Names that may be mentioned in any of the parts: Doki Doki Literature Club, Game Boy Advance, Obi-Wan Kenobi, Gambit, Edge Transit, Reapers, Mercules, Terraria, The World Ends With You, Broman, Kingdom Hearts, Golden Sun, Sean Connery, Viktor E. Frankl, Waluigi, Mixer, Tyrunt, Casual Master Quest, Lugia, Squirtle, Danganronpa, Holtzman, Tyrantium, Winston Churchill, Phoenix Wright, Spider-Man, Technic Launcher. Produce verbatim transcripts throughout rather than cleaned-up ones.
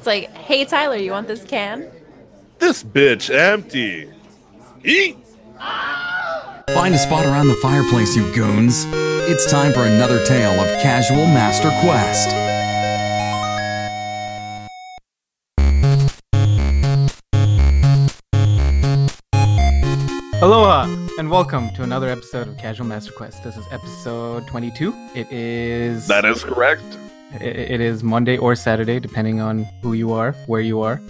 It's like, hey, Tyler, you want this can? This bitch empty. Eat! Find a spot around the fireplace, you goons. It's time for another tale of Casual Master Quest. Aloha, and welcome to another episode of Casual Master Quest. This is episode twenty-two. It is... That is correct. It is Monday or Saturday, depending on who you are, where you are.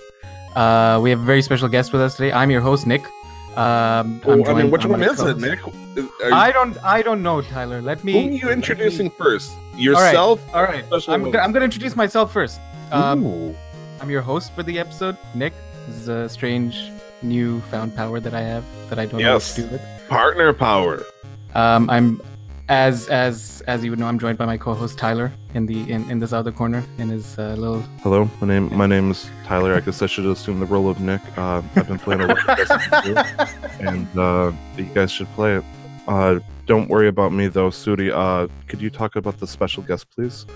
Uh, we have a very special guest with us today. I'm your host, Nick. Um, oh, I mean, which one is it, Nick? I don't, I don't know, Tyler. Let me. Who are you introducing first? Yourself? All right. All right. I'm, g- I'm going to introduce myself first. Um, Ooh. I'm your host for the episode, Nick. This is a strange, newfound power that I have that I don't yes. know what to do with. Partner power. Um, I'm, as as as you would know, I'm joined by my co-host Tyler in the in, in this other corner in his uh, little. Hello, my name my name is Tyler. I guess I should assume the role of Nick. Uh, I've been playing a lot of Destiny two, and uh, you guys should play it. Uh, don't worry about me though, Sudi. Uh, could you talk about the special guest, please?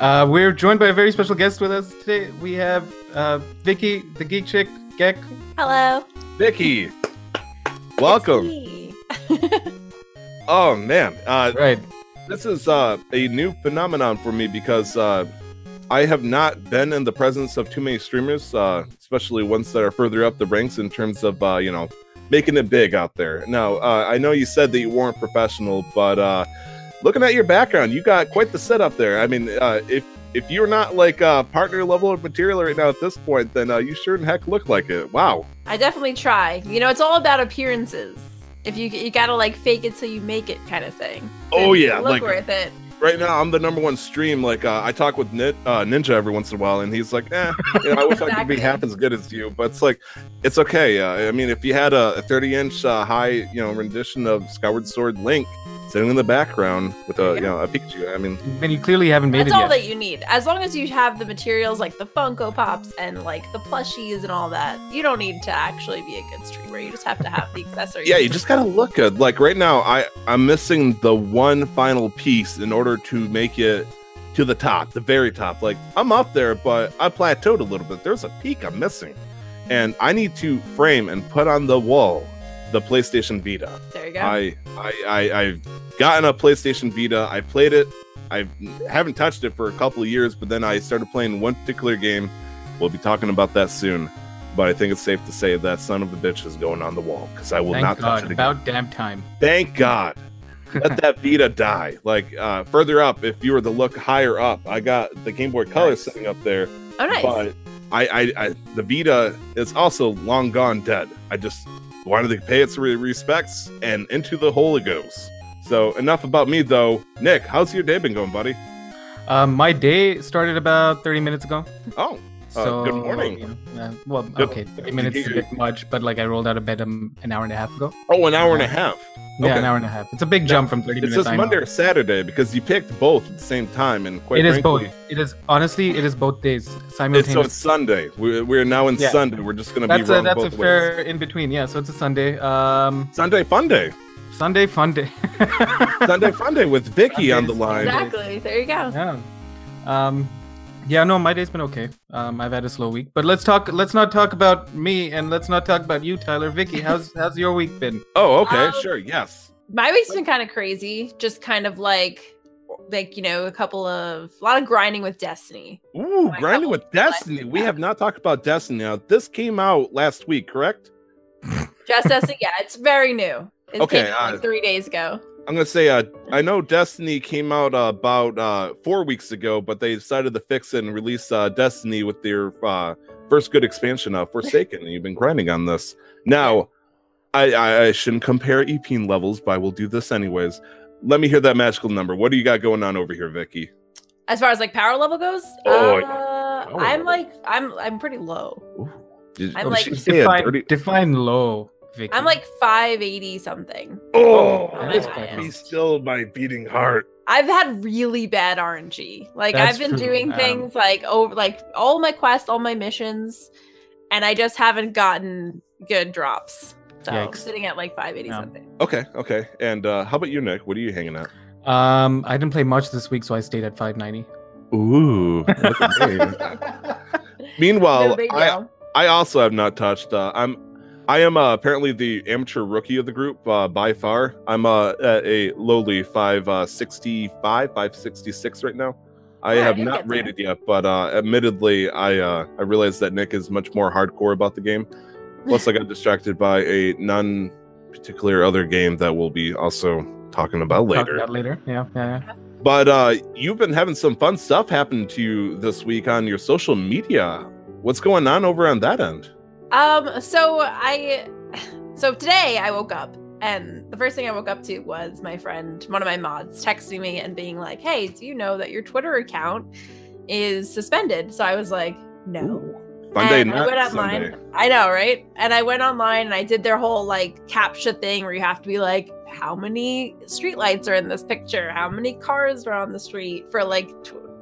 Uh, we're joined by a very special guest with us today. We have uh, Vicky, the geek chick. Geek. Hello. Vicky, welcome. It's me. Oh man, uh, right. This is uh, a new phenomenon for me because uh, I have not been in the presence of too many streamers, uh, especially ones that are further up the ranks in terms of, uh, you know, making it big out there. Now, uh, I know you said that you weren't professional, but uh, looking at your background, you got quite the setup there. I mean, uh, if if you're not like uh, partner level of material right now at this point, then uh, you sure in heck look like it. Wow. I definitely try. You know, it's all about appearances. If you you gotta like fake it till you make it kind of thing. So oh yeah, look like, worth it. Right now I'm the number one stream. Like uh, I talk with Nit, uh, Ninja every once in a while, and he's like, eh, you know, I wish exactly. I could be half as good as you, but it's like, it's okay. Uh, I mean, if you had a thirty-inch uh, high, you know, rendition of Skyward Sword Link sitting in the background with a yeah. you know a Pikachu, I mean, then you clearly haven't made it yet. That's all that you need. As long as you have the materials like the Funko Pops and like the plushies and all that, you don't need to actually be a good streamer. You just have to have the accessories. Yeah, you just gotta look good. Like right now, I I'm missing the one final piece in order to make it to the top, the very top. Like I'm up there, but I plateaued a little bit. There's a peak I'm missing, and I need to frame and put on the wall the PlayStation Vita. There you go. I I, I I've gotten a PlayStation Vita. I played it. I haven't touched it for a couple of years, but then I started playing one particular game. We'll be talking about that soon. But I think it's safe to say that son of a bitch is going on the wall because I will Thank not God, touch it again. About damn time. Thank God. Let that Vita die. Like uh, further up, if you were to look higher up, I got the Game Boy Color nice. sitting up there. Oh, nice. But I, I, I, the Vita is also long gone dead. I just wanted to pay its respects and into the Holy Ghost. So enough about me, though. Nick, how's your day been going, buddy? Um, my day started about thirty minutes ago. Oh. Uh, so, good morning. You know, uh, well, good. okay, thirty minutes is a bit much, but like I rolled out of bed um, an hour and a half ago. Oh, an hour and a half. Okay. Yeah, an hour and a half. It's a big jump from thirty minutes. It's just Monday or Saturday because you picked both at the same time, and quite frankly, it is both. It is honestly, it is both days simultaneously. So it's Sunday. We're, we're now in yeah. Sunday. We're just gonna that's be wrong a, both ways. That's a fair in between. Yeah, so it's a Sunday. Um, Sunday fun day. Sunday fun day. Sunday fun day with Vicky Sundays. on the line. Exactly. There you go. Yeah. Um. Yeah, no, my day's been okay. Um, I've had a slow week, but let's talk. Let's not talk about me, and let's not talk about you, Tyler. Vicky, how's how's your week been? Oh, okay, um, sure, yes. My week's been kind of crazy. Just kind of like, like you know, a couple of a lot of grinding with Destiny. Ooh, my grinding with Destiny. We have not talked about Destiny. Now, this came out last week, correct? Just Destiny. Yeah, it's very new. It okay, came out like three days ago. I'm going to say, uh, I know Destiny came out uh, about uh, four weeks ago, but they decided to fix it and release uh, Destiny with their uh, first good expansion, uh, Forsaken, and you've been grinding on this. Now, I, I, I shouldn't compare E P levels, but I will do this anyways. Let me hear that magical number. What do you got going on over here, Vicky? As far as like power level goes? Oh, uh, yeah. power I'm level. like, I'm I'm pretty low. Did, I'm oh, like, define, thirty- define low. Vicky. I'm like five eighty something. Oh, that's he's still my beating heart. I've had really bad R N G. Like that's I've been true. doing um, things like over, like all my quests, all my missions, and I just haven't gotten good drops. So yikes. sitting at like five eighty yeah. something. Okay, okay. And uh, how about you, Nick? What are you hanging at? Um, I didn't play much this week, so I stayed at five ninety. Ooh. Look at me. Meanwhile, no I, I also have not touched. Uh, I'm, I am uh, apparently the amateur rookie of the group uh, by far. I'm uh, at a lowly five sixty-five, five sixty-six right now. I oh, have I not rated yet, but uh, admittedly, I uh, I realized that Nick is much more hardcore about the game. Plus, I got distracted by a non-particular other game that we'll be also talking about later. Talk about later, yeah, yeah, yeah. But uh, you've been having some fun stuff happen to you this week on your social media. What's going on over on that end? Um, so I, so today I woke up, and the first thing I woke up to was my friend, one of my mods, texting me and being like, "Hey, do you know that your Twitter account is suspended?" So I was like, "No." Ooh. Monday, I went online. Sunday. I know, right? And I went online and I did their whole like CAPTCHA thing where you have to be like, how many streetlights are in this picture? How many cars are on the street for like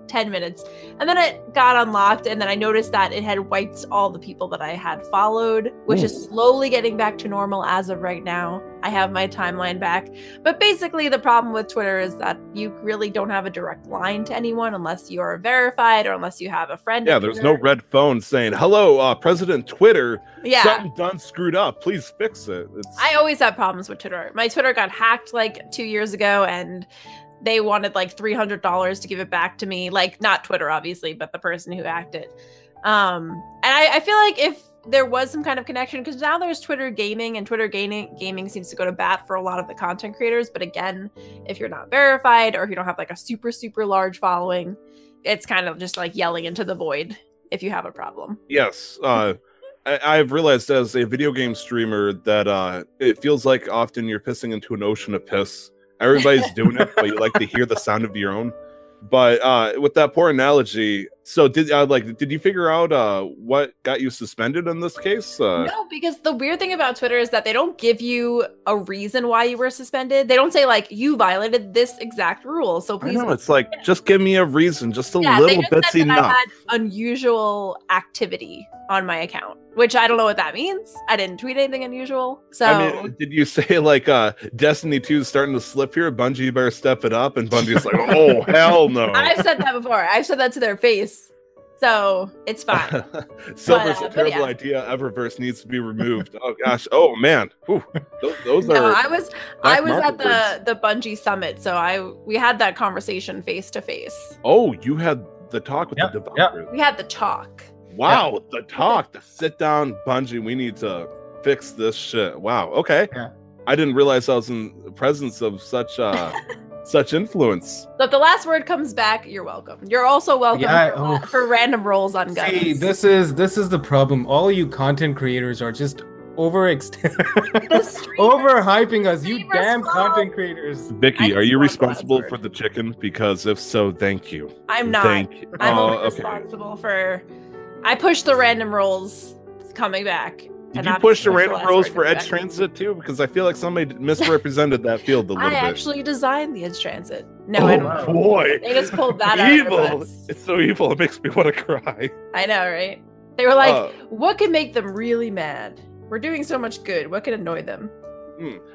ten minutes? And then it got unlocked. And then I noticed that it had wiped all the people that I had followed, which mm. is slowly getting back to normal as of right now. I have my timeline back. But basically the problem with Twitter is that you really don't have a direct line to anyone unless you are verified or unless you have a friend. Yeah, there's no red phone saying, hello, uh, President Twitter, yeah. something done screwed up. Please fix it. It's... I always have problems with Twitter. My Twitter got hacked like two years ago and they wanted like three hundred dollars to give it back to me. Like not Twitter, obviously, but the person who hacked it. Um, and I, I feel like if there was some kind of connection, because now there's Twitter gaming, and Twitter gaming gaming seems to go to bat for a lot of the content creators. But again, if you're not verified or if you don't have like a super, super large following, it's kind of just like yelling into the void if you have a problem. Yes. Uh, I, I've realized as a video game streamer that uh, it feels like often you're pissing into an ocean of piss. Everybody's doing it, but you like to hear the sound of your own. But uh, with that poor analogy, so did uh, like did you figure out uh, what got you suspended in this case? Uh, no, because the weird thing about Twitter is that they don't give you a reason why you were suspended. They don't say like you violated this exact rule. So please, I know, it's like it. Just give me a reason, just a yeah, little bit's enough. I had unusual activity on my account, which I don't know what that means. I didn't tweet anything unusual. So I mean, did you say like uh, Destiny two is starting to slip here? Bungie better step it up, and Bungie's like, oh hell no. I've said that before. I've said that to their face. So it's fine. Silver's but, uh, a terrible yeah. idea. Eververse needs to be removed. Oh gosh. Oh man. Whew. Those, those no, are. I was I was at words. the the Bungie Summit, so I we had that conversation face to face. Oh, you had the talk with yep, the developer. Yep. We had the talk. Wow, yep. the talk. The sit down, Bungie. We need to fix this shit. Wow. Okay. Yeah. I didn't realize I was in the presence of such. Uh, Such influence. So if the last word comes back, you're welcome. You're also welcome yeah, for, oh. for random rolls on guns. See, this is this is the problem. All you content creators are just overextended, overhyping us. You damn slow. content creators. Vicky, are you responsible for the chicken? Because if so, thank you. I'm not. Thank you. I'm uh, only okay. responsible for. I push the random rolls coming back. Did you push the random rolls for Edge Transit too? Because I feel like somebody misrepresented that field a little I bit. I actually designed the Edge Transit. No, oh, I don't. Oh boy! They just pulled that evil. out of us. It's so evil. It makes me want to cry. I know, right? They were like, uh, "What could make them really mad? We're doing so much good. What could annoy them?"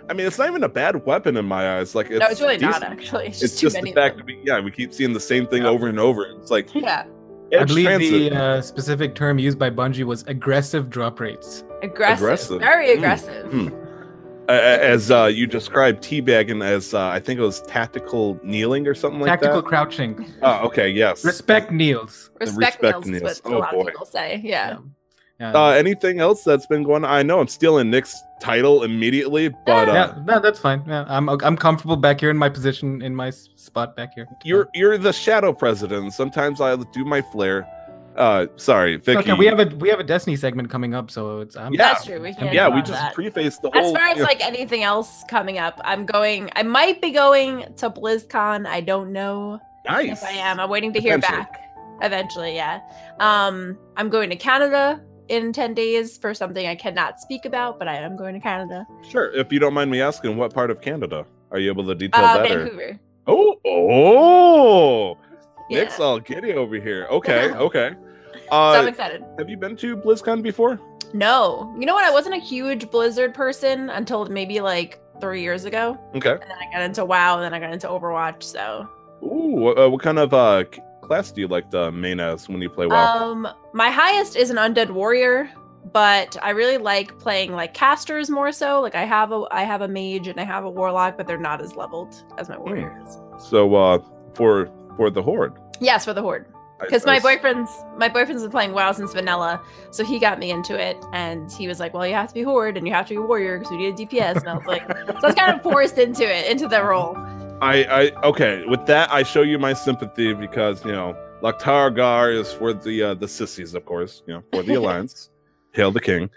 I mean, it's not even a bad weapon in my eyes. Like, it's no, it's really decent. not actually. It's just, it's too just many the fact that we, yeah, we keep seeing the same thing yeah. over and over. It's like, yeah. Edge I believe transit. the uh, specific term used by Bungie was aggressive drop rates. Aggressive, aggressive. very aggressive. Mm. Mm. Uh, as uh, you described teabagging as, uh, I think it was tactical kneeling or something tactical like that? Tactical crouching. Oh, okay, yes. Respect kneels. Respect, respect kneels is what oh, a lot boy. of people say, yeah. yeah. yeah. Uh, anything else that's been going on? I know I'm stealing Nick's title immediately, but... Uh, yeah, no, that's fine. Yeah, I'm, I'm comfortable back here in my position, in my spot back here. You're you're the shadow president. Sometimes I do my flair. Uh, sorry, Vicky. Okay, we have a we have a Destiny segment coming up, so it's I'm, yeah. That's true. We can't yeah, we just that. preface the whole. As far as like anything else coming up, I'm going. I might be going to BlizzCon. I don't know. Nice. If I am, I'm waiting to hear back. Eventually, yeah. Um, I'm going to Canada in ten days for something I cannot speak about, but I am going to Canada. Sure. If you don't mind me asking, what part of Canada are you able to detail uh, that? Vancouver. Or... Oh, oh. Yeah. Nick's all giddy over here. Okay, okay. Uh, so I'm excited. Have you been to BlizzCon before? No. You know what? I wasn't a huge Blizzard person until maybe like three years ago. Okay. And then I got into WoW, and then I got into Overwatch. So. Ooh, uh, what kind of uh, class do you like to main as when you play WoW? Um, my highest is an undead warrior, but I really like playing like casters more so. Like I have a I have a mage and I have a warlock, but they're not as leveled as my warrior is. So uh, for for the horde. Yes, for the horde. Because my boyfriend's my boyfriend's been playing WoW since vanilla, so he got me into it, and he was like, "Well, you have to be horde and you have to be warrior because we need a D P S." And I was like, "So I was kind of forced into it, into the role." I, I okay with that. I show you my sympathy because you know Lactargar is for the uh, the sissies, of course. You know, for the alliance. Hail the king.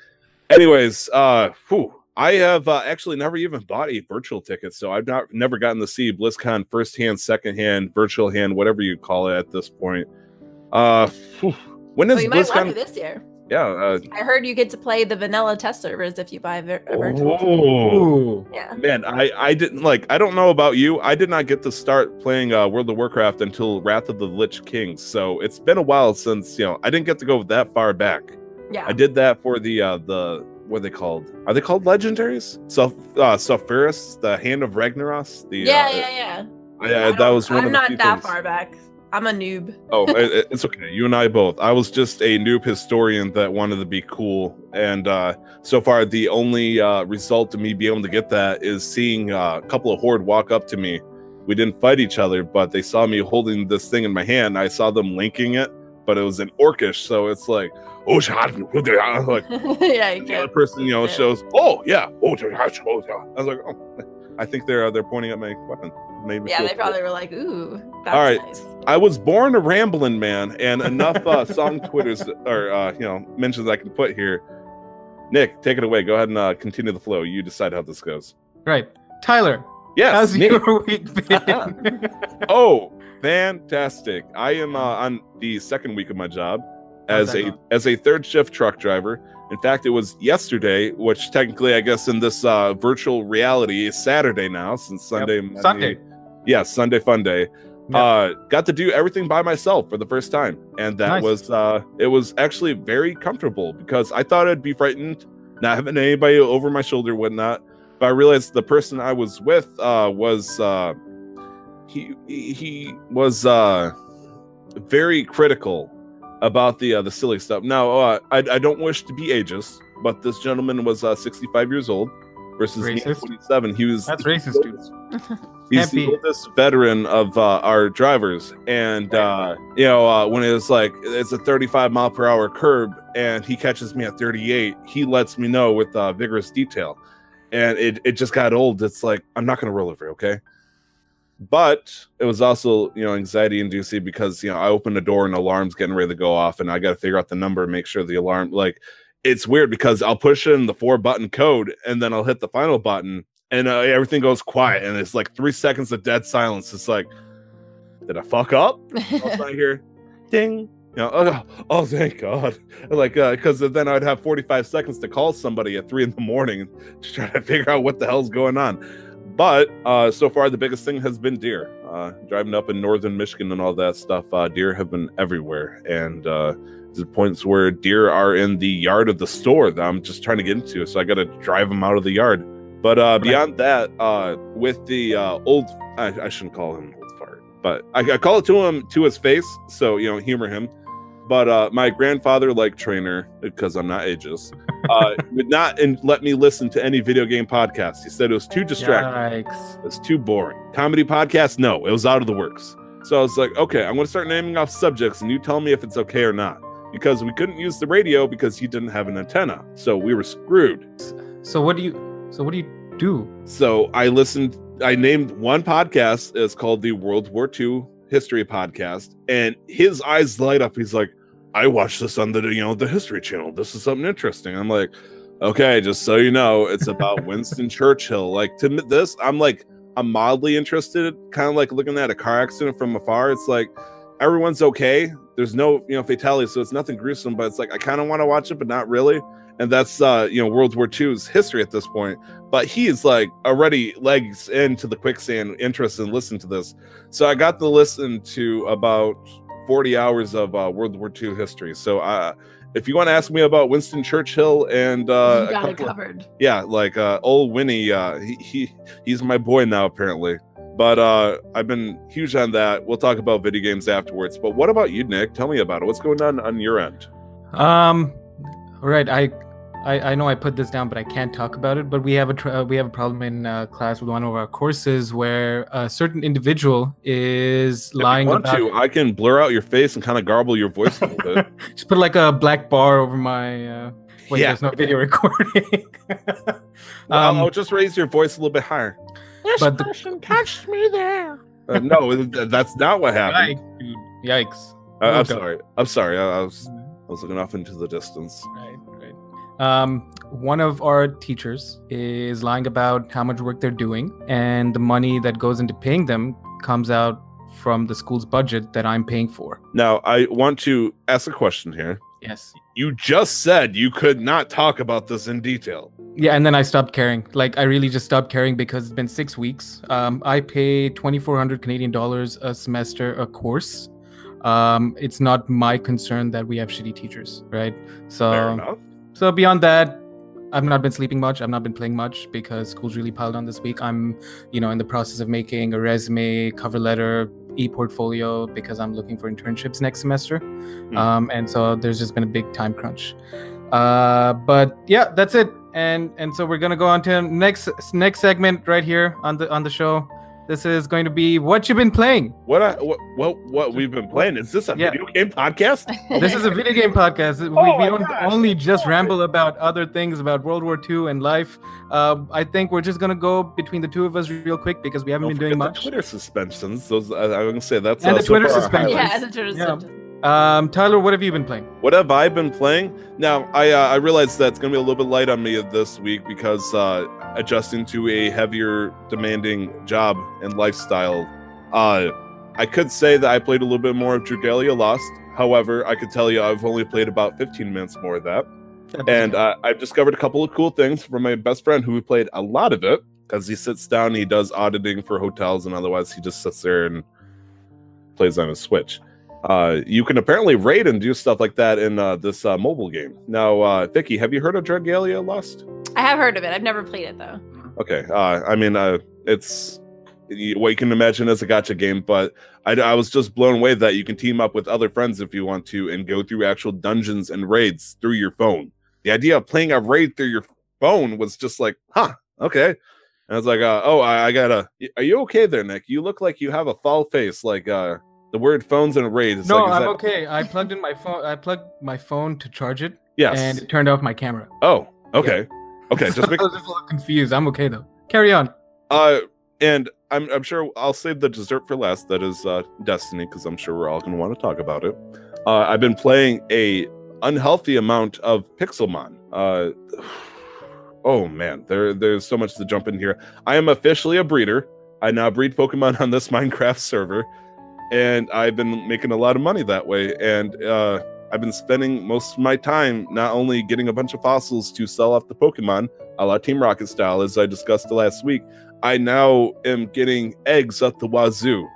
Anyways, uh, whew, I have uh, actually never even bought a virtual ticket, so I've not never gotten to see BlizzCon firsthand, secondhand, virtual hand, whatever you call it at this point. Uh, whew. When is well, you BlizzCon? Might love this year. Yeah, uh, I heard you get to play the vanilla test servers if you buy a virtual. Oh, yeah. Man, I I didn't like. I don't know about you. I did not get to start playing uh, World of Warcraft until Wrath of the Lich King. So it's been a while since you know. I didn't get to go that far back. Yeah. I did that for the uh, the what are they called? Are they called legendaries? Self uh, Sephiris, the Hand of Ragnaros. The, yeah, uh, yeah, yeah, I, yeah. I, that was one I'm of the. I'm not that things. Far back. I'm a noob. Oh, it's okay. You and I both. I was just a noob historian that wanted to be cool. And uh, so far, the only uh, result of me being able to get that is seeing uh, a couple of horde walk up to me. We didn't fight each other, but they saw me holding this thing in my hand. I saw them linking it, but it was in Orcish. So it's like, oh, like, yeah, you the other person, you know, yeah. shows, oh, yeah. Oh, I was like, oh, I think they're, uh, they're pointing at my weapon. Made me yeah, they probably cool. were like, ooh, that's all right. Nice. I was born a rambling man, and enough uh, song twitters or uh, you know mentions I can put here. Nick, take it away. Go ahead and uh, continue the flow. You decide how this goes. Right, Tyler. Yes. How's Nick. Your week been? Oh, fantastic! I am uh, on the second week of my job as a going? as a third shift truck driver. In fact, it was yesterday, which technically, I guess, in this uh, virtual reality is Saturday now, since Sunday. Yep. Monday, Sunday. Yeah, Sunday fun day. Yep. Uh, got to do everything by myself for the first time. And that nice. was, uh, it was actually very comfortable because I thought I'd be frightened, not having anybody over my shoulder, whatnot. But I realized the person I was with uh, was, uh, he, he, he was uh, very critical about the uh, the silly stuff. Now, uh, I, I don't wish to be ageist, but this gentleman was uh, sixty-five years old versus me at twenty-seven. He was that's racist, dude. He's the oldest veteran of uh, our drivers, and uh, you know uh, when it was like it's a thirty-five mile per hour curb, and he catches me at thirty-eight. He lets me know with uh, vigorous detail, and it it just got old. It's like I'm not gonna roll over, okay? But it was also, you know, anxiety inducing because, you know, I opened the door and alarm's getting ready to go off and I got to figure out the number and make sure the alarm, like, it's weird because I'll push in the four button code and then I'll hit the final button and uh, everything goes quiet. And it's like three seconds of dead silence. It's like, did I fuck up? I hear ding. You know, oh, oh, thank God. Like, because uh, then I'd have forty-five seconds to call somebody at three in the morning to try to figure out what the hell's going on. But uh, so far, the biggest thing has been deer. Uh, driving up in northern Michigan and all that stuff, uh, deer have been everywhere. And uh, there's points where deer are in the yard of the store that I'm just trying to get into. So I got to drive them out of the yard. But uh, beyond that, uh, with the uh, old, I, I shouldn't call him old fart, but I, I call it to him to his face. So, you know, humor him. But uh, my grandfather, like trainer, because I'm not ageist, uh, would not in- let me listen to any video game podcast. He said it was too distracting. Yikes. It was too boring. Comedy podcast? No, it was out of the works. So I was like, okay, I'm going to start naming off subjects, and you tell me if it's okay or not. Because we couldn't use the radio because he didn't have an antenna, so we were screwed. So what do you? So what do you do? So I listened. I named one podcast. It's called the World War Two History Podcast, and his eyes light up. He's like, I watched this on the, you know, the History Channel. This is something interesting. I'm like, okay, just so you know, it's about Winston Churchill. Like to this, I'm like, I'm mildly interested, kind of like looking at a car accident from afar. It's like, everyone's okay. There's no, you know, fatality. So it's nothing gruesome, but it's like, I kind of want to watch it, but not really. And that's, uh, you know, World War Two's history at this point. But he's like already legs into the quicksand interest and listen to this. So I got to listen to about forty hours of uh, World War Two history. So uh, if you want to ask me about Winston Churchill and uh, you got it covered. Of, yeah, like uh, old Winnie, uh, he, he he's my boy now apparently. But uh, I've been huge on that. We'll talk about video games afterwards. But what about you, Nick? Tell me about it. What's going on on your end? Um, right. I, I, I know I put this down, but I can't talk about it. But we have a tr- we have a problem in uh, class with one of our courses where a certain individual is lying about. If you want to, I can blur out your face and kind of garble your voice a little bit. Just put like a black bar over my. Uh... Wait, yeah. There's no video recording. um, well, I'll just raise your voice a little bit higher. This but person the... touched me there. Uh, no, that's not what happened. Yikes. Uh, I'm sorry. I'm sorry. I, I, was, I was looking off into the distance. Right, right. Um, one of our teachers is lying about how much work they're doing, and the money that goes into paying them comes out from the school's budget that I'm paying for. Now, I want to ask a question here. Yes. You just said you could not talk about this in detail. Yeah, and then I stopped caring. Like, I really just stopped caring because it's been six weeks. Um, I pay twenty-four hundred Canadian dollars a semester a course. Um, it's not my concern that we have shitty teachers, right? So, fair enough. So beyond that, I've not been sleeping much. I've not been playing much because school's really piled on this week. I'm, you know, in the process of making a resume, cover letter, e-portfolio because I'm looking for internships next semester. Mm. Um, and so there's just been a big time crunch. Uh, but yeah, that's it. And and so we're going to go on to next next segment right here on the on the show. This is going to be what you've been playing. What I, what, what what we've been playing. Is this a yeah. video game podcast? This is a video game podcast. We, oh we don't gosh. only just ramble about other things, about World War Two and life. Uh, I think we're just going to go between the two of us real quick because we haven't don't been doing much. Twitter suspensions. Those, I, I'm going to say that's... And uh, the Twitter so suspensions. Yeah, the Twitter yeah. suspensions. Um, Tyler, what have you been playing? What have I been playing? Now, I uh, I realize that's going to be a little bit light on me this week because uh, adjusting to a heavier, demanding job and lifestyle. Uh, I could say that I played a little bit more of Dragalia Lost. However, I could tell you I've only played about fifteen minutes more of that. And uh, I've discovered a couple of cool things from my best friend who played a lot of it because he sits down, he does auditing for hotels, and otherwise he just sits there and plays on his Switch. Uh, you can apparently raid and do stuff like that in uh, this uh, mobile game. Now, uh, Vicky, have you heard of Dragalia Lost? I have heard of it. I've never played it, though. Okay. Uh, I mean, uh, it's what you can imagine as a gacha game, but I, I was just blown away that you can team up with other friends if you want to and go through actual dungeons and raids through your phone. The idea of playing a raid through your phone was just like, huh, okay. And I was like, uh, oh, I, I gotta... Are you okay there, Nick? You look like you have a foul face, like... Uh, The word phones and raid. No, like, I'm that... okay. I plugged in my phone. I plugged my phone to charge it. Yes. And it turned off my camera. Oh, okay. Yeah. Okay. Just so make... I was just a little confused. I'm okay, though. Carry on. Uh, And I'm I'm sure I'll save the dessert for last. That is uh, Destiny, because I'm sure we're all going to want to talk about it. Uh, I've been playing a unhealthy amount of Pixelmon. Uh, oh, man. there There's so much to jump in here. I am officially a breeder. I now breed Pokemon on this Minecraft server. And I've been making a lot of money that way. And uh, I've been spending most of my time not only getting a bunch of fossils to sell off the Pokemon, a la Team Rocket style, as I discussed last week, I now am getting eggs up the wazoo.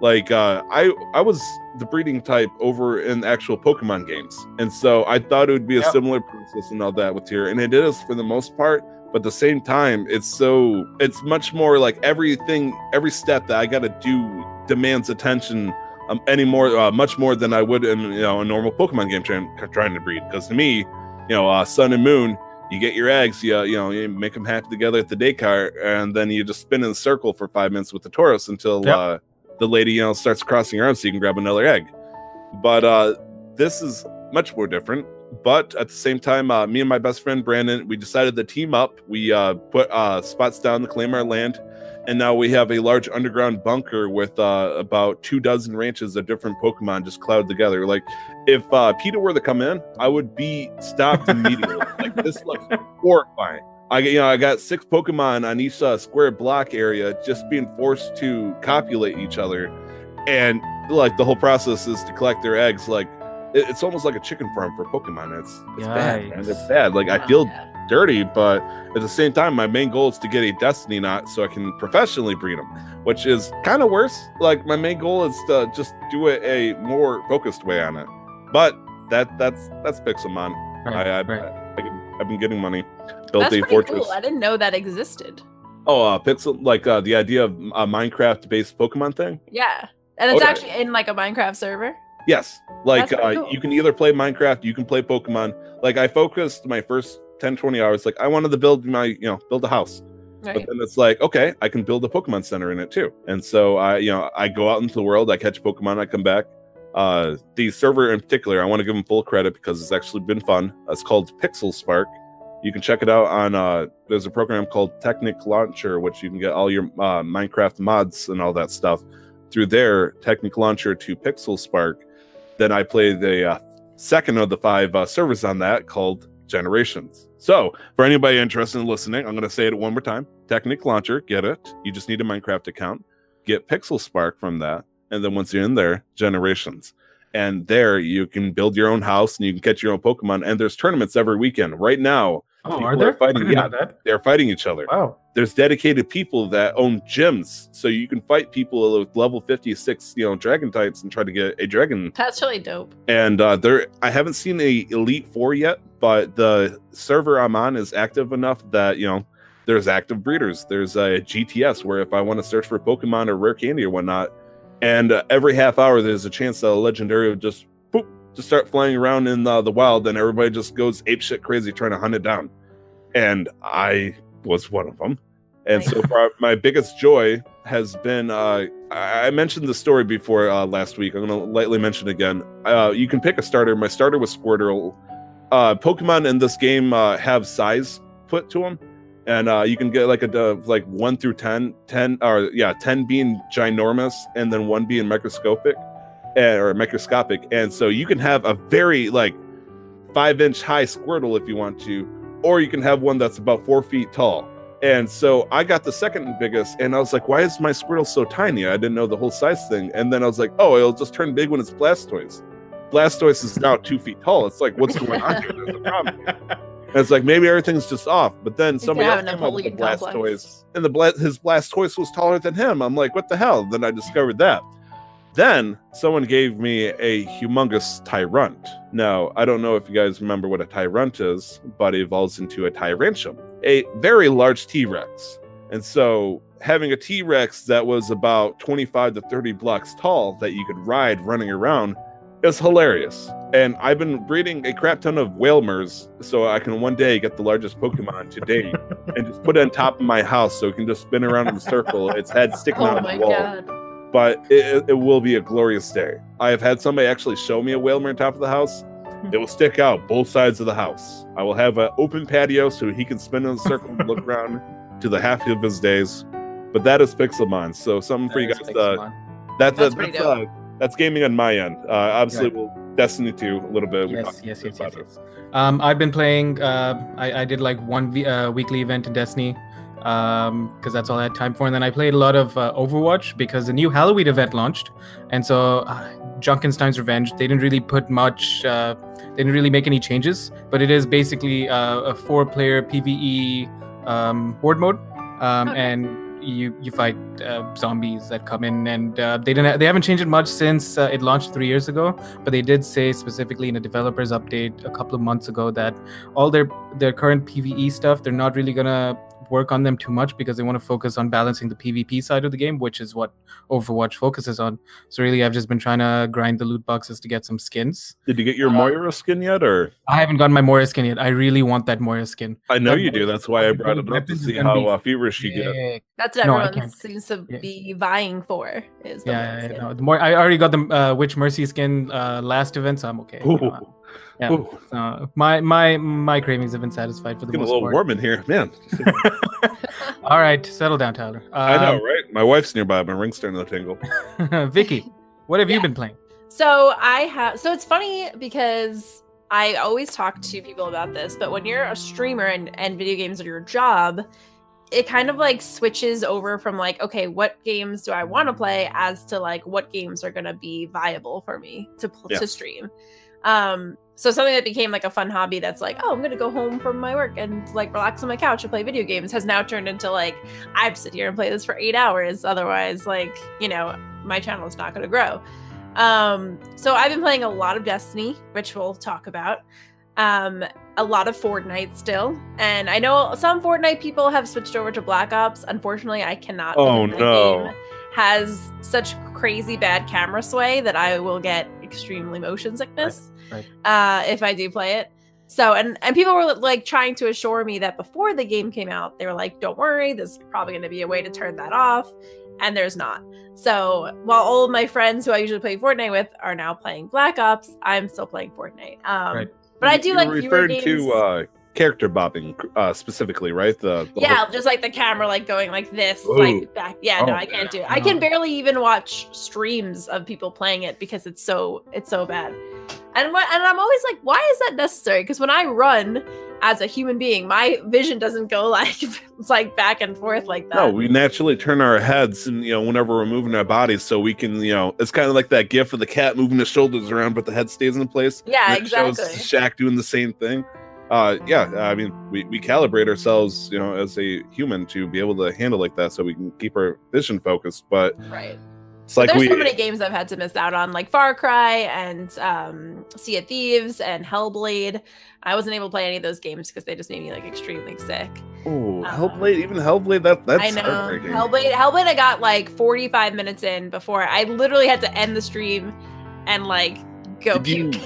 Like, uh, I I was the breeding type over in actual Pokemon games. And so I thought it would be a yep. similar process and all that with here. And it is for the most part. But at the same time, it's so, it's much more like everything, every step that I got to do demands attention um, any more, uh, much more than I would in you know a normal Pokemon game trying, trying to breed. Because to me, you know, uh, Sun and Moon, you get your eggs, you, you know, you make them hatch together at the daycare, and then you just spin in a circle for five minutes with the Tauros until yep. uh, the lady, you know, starts crossing her arms so you can grab another egg. But uh, this is much more different. But at the same time, uh, me and my best friend Brandon, we decided to team up. We uh, put uh, spots down to claim our land. And now we have a large underground bunker with uh, about two dozen ranches of different Pokemon just clouded together. Like, if uh, PETA were to come in, I would be stopped immediately. Like, this looks horrifying. I you know I got six Pokemon on each uh, square block area just being forced to copulate each other, and like the whole process is to collect their eggs. Like, it, it's almost like a chicken farm for Pokemon. It's it's Yikes. bad, man. It's bad. Like, I feel. Yeah. dirty, but at the same time my main goal is to get a Destiny knot so I can professionally breed them, which is kind of worse. Like, my main goal is to just do it a more focused way on it, but that that's that's Pixelmon. Right, I, I, right. I, I, I've been getting money, built that's a fortress. Cool. I didn't know that existed. Oh, uh, Pixel, like uh, the idea of a Minecraft-based Pokemon thing? Yeah. And it's okay. Actually in like a Minecraft server? Yes. Like uh, cool. You can either play Minecraft, you can play Pokemon. Like I focused my first ten, twenty hours. Like I wanted to build my, you know, build a house. Right. But then it's like, okay, I can build a Pokemon Center in it too. And so I, you know, I go out into the world, I catch Pokemon, I come back. Uh, the server in particular, I want to give them full credit because it's actually been fun. It's called Pixel Spark. You can check it out on, uh, there's a program called Technic Launcher, which you can get all your uh, Minecraft mods and all that stuff through their Technic Launcher to Pixel Spark. Then I play the uh, second of the five uh, servers on that called Generations. So for anybody interested in listening, I'm going to say it one more time. Technic Launcher, get it. You just need a Minecraft account. Get Pixel Spark from that. And then once you're in there, Generations. And there you can build your own house and you can catch your own Pokemon. And there's tournaments every weekend. Right now, oh, are there? Are fighting, yeah, that. They're fighting each other. Wow. There's dedicated people that own gyms. So you can fight people with level fifty-six, you know, dragon types and try to get a dragon. That's really dope. And uh, there, I haven't seen a Elite Four yet, but the server I'm on is active enough that, you know, there's active breeders. There's a G T S where if I want to search for Pokemon or rare candy or whatnot, and uh, every half hour, there's a chance that a legendary would just boop, just start flying around in the, the wild, and everybody just goes apeshit crazy trying to hunt it down. And I was one of them. And so far, my biggest joy has been, uh, I mentioned the story before uh, last week. I'm going to lightly mention again. Uh, you can pick a starter. My starter was Squirtle. Uh, Pokemon in this game uh, have size put to them. And uh, you can get like a like one through ten, ten or yeah, ten being ginormous, and then one being microscopic, and, or microscopic. And so you can have a very like five inch high Squirtle if you want to, or you can have one that's about four feet tall. And so I got the second biggest, and I was like, why is my Squirtle so tiny? I didn't know the whole size thing. And then I was like, oh, it'll just turn big when it's Blastoise. Blastoise is now two feet tall. It's like, what's going on here? There's a problem here. And it's like, maybe everything's just off. But then somebody else came up with the Blastoise, and the bla- his Blastoise was taller than him. I'm like, what the hell? Then I discovered that. Then someone gave me a humongous Tyrunt. Now, I don't know if you guys remember what a Tyrunt is, but it evolves into a Tyrantium, a very large T-Rex. And so having a T-Rex that was about twenty-five to thirty blocks tall that you could ride running around is hilarious. And I've been breeding a crap ton of Whalmers so I can one day get the largest Pokemon to date and just put it on top of my house so it can just spin around in a circle, its head sticking oh out of the wall. God. But it, it will be a glorious day. I have had somebody actually show me a Whalmer on top of the house. It will stick out both sides of the house. I will have an open patio so he can spin in a circle and look around to the half of his days. But that is Pixelmon. So something that for you guys. Uh, that, that's that, that's, uh, that's gaming on my end. Uh, obviously, we'll... Destiny two, a little bit. Yes, yes, yes, yes, yes. Um, I've been playing, uh, I, I did like one v- uh, weekly event in Destiny because um, that's all I had time for. And then I played a lot of uh, Overwatch because the new Halloween event launched. And so uh, Junkenstein's Revenge, they didn't really put much, uh, they didn't really make any changes, but it is basically uh, a four-player PvE um, horde mode. Um, okay. And you you fight uh, zombies that come in, and uh, they didn't ha- they haven't changed it much since uh, it launched three years ago. But they did say specifically in a developers update a couple of months ago that all their their current PvE stuff, they're not really gonna work on them too much because they want to focus on balancing the PvP side of the game, which is what Overwatch focuses on. So really, I've just been trying to grind the loot boxes to get some skins. Did you get your uh, Moira skin yet? Or I haven't gotten my Moira skin yet. I really want that Moira skin. I know that you do. That's why I brought it up to see how uh, feverish you get. That's what no, everyone seems to yeah. be vying for. Is the yeah, yeah no, the more I already got the uh, Witch Mercy skin uh, last event, so I'm okay. Yeah, uh, my my my cravings have been satisfied for the most part. Getting a little part. warm in here, man. All right, settle down, Tyler. Um, I know, right? My wife's nearby. My ring's starting to tingle. Vicky, what have yeah. you been playing? So I have. So it's funny because I always talk to people about this, but when you're a streamer and and video games are your job, it kind of like switches over from like, okay, what games do I want to play, as to like what games are gonna be viable for me to yeah. to stream. Um. So something that became like a fun hobby that's like, oh, I'm going to go home from my work and like relax on my couch and play video games has now turned into like, I'd sit here and play this for eight hours. Otherwise, like, you know, my channel is not going to grow. Um, so I've been playing a lot of Destiny, which we'll talk about. Um, a lot of Fortnite still. And I know some Fortnite people have switched over to Black Ops. Unfortunately, I cannot. Oh, no. Game has such crazy bad camera sway that I will get extremely motion sickness right, right. Uh, if I do play it. So, and, and people were like trying to assure me that before the game came out, they were like, don't worry, there's probably going to be a way to turn that off. And there's not. So while all of my friends who I usually play Fortnite with are now playing Black Ops, I'm still playing Fortnite. Um, right. But I do you like referred games. to uh, character bobbing uh, specifically, right? The, the yeah, whole... just like the camera like going like this, Ooh. like back. Yeah, oh, no, I can't do it. No. I can barely even watch streams of people playing it because it's so it's so bad. And what? And I'm always like, why is that necessary? Because when I run as a human being, my vision doesn't go like like back and forth like that. No, we naturally turn our heads, and you know, whenever we're moving our bodies, so we can, you know, it's kind of like that gif of the cat moving the shoulders around, but the head stays in place. Yeah, and it exactly. shows Shaq doing the same thing. Uh, yeah, I mean, we we calibrate ourselves, you know, as a human to be able to handle like that, so we can keep our vision focused. But right. It's like there's we, so many games I've had to miss out on, like Far Cry and um, Sea of Thieves and Hellblade. I wasn't able to play any of those games because they just made me like extremely sick. Oh, um, Hellblade! Even Hellblade, that that's I know heartbreaking. Hellblade. Hellblade, I got like forty-five minutes in before I literally had to end the stream and like go did puke. You,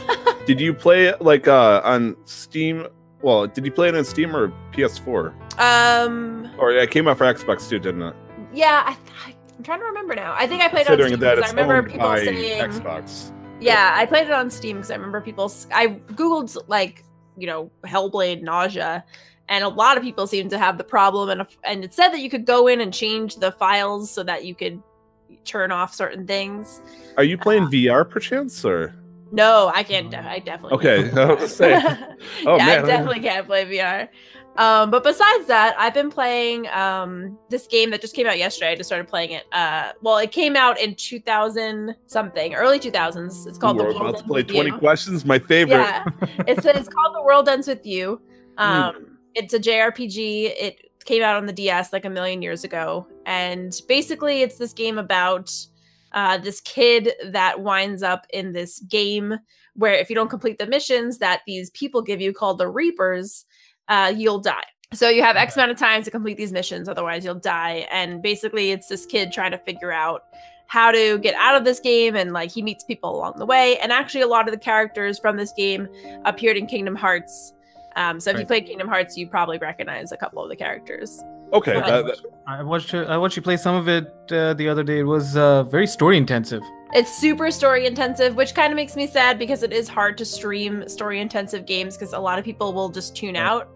did you play it like uh, on Steam? Well, did you play it on Steam or P S four? Um, or it came out for Xbox too, didn't it? Yeah, I. Th I'm trying to remember now. I think I played it on Steam because I remember people saying Xbox. Yeah, I played it on Steam because I remember people. I googled like you know Hellblade nausea, and a lot of people seemed to have the problem. And and it said that you could go in and change the files so that you could turn off certain things. Are you playing uh, V R perchance or? No, I can't. De I definitely. Okay, can't. I was saying. Oh yeah, man. I definitely can't play V R. Um, but besides that, I've been playing um, this game that just came out yesterday. I just started playing it. Uh, well, it came out in two thousand something, early two thousands. It's called Ooh, The World Ends With You. We're about to play twenty questions, my favorite. Yeah, it's, it's called The World Ends With You. Um, mm. It's a J R P G. It came out on the D S like a million years ago. And basically, it's this game about uh, this kid that winds up in this game where if you don't complete the missions that these people give you called the Reapers, Uh, you'll die. So you have X amount of time to complete these missions, otherwise you'll die. And basically it's this kid trying to figure out how to get out of this game, and like he meets people along the way. And actually a lot of the characters from this game appeared in Kingdom Hearts. Um, so if right. you played Kingdom Hearts, you probably recognize a couple of the characters. Okay. But, uh, I watched her, I watched you play some of it uh, the other day. It was uh, very story intensive. It's super story intensive, which kind of makes me sad because it is hard to stream story intensive games because a lot of people will just tune out.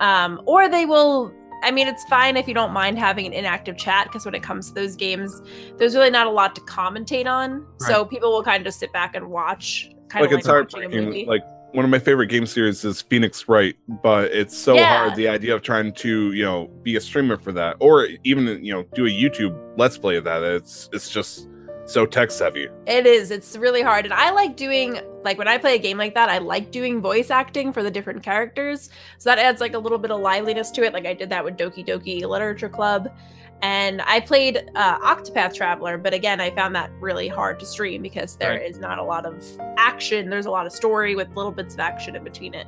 Um, or they will, I mean, it's fine if you don't mind having an inactive chat because when it comes to those games, there's really not a lot to commentate on. Right. So people will kind of just sit back and watch. Kind like of it's like hard, and, like one of my favorite game series is Phoenix Wright, but it's so yeah. hard, the idea of trying to, you know, be a streamer for that or even, you know, do a YouTube Let's Play of that. It's, it's just... so text heavy. It is. It's really hard. And I like doing, like when I play a game like that, I like doing voice acting for the different characters. So that adds like a little bit of liveliness to it. Like I did that with Doki Doki Literature Club. And I played uh, Octopath Traveler. But again, I found that really hard to stream because there right. is not a lot of action. There's a lot of story with little bits of action in between it.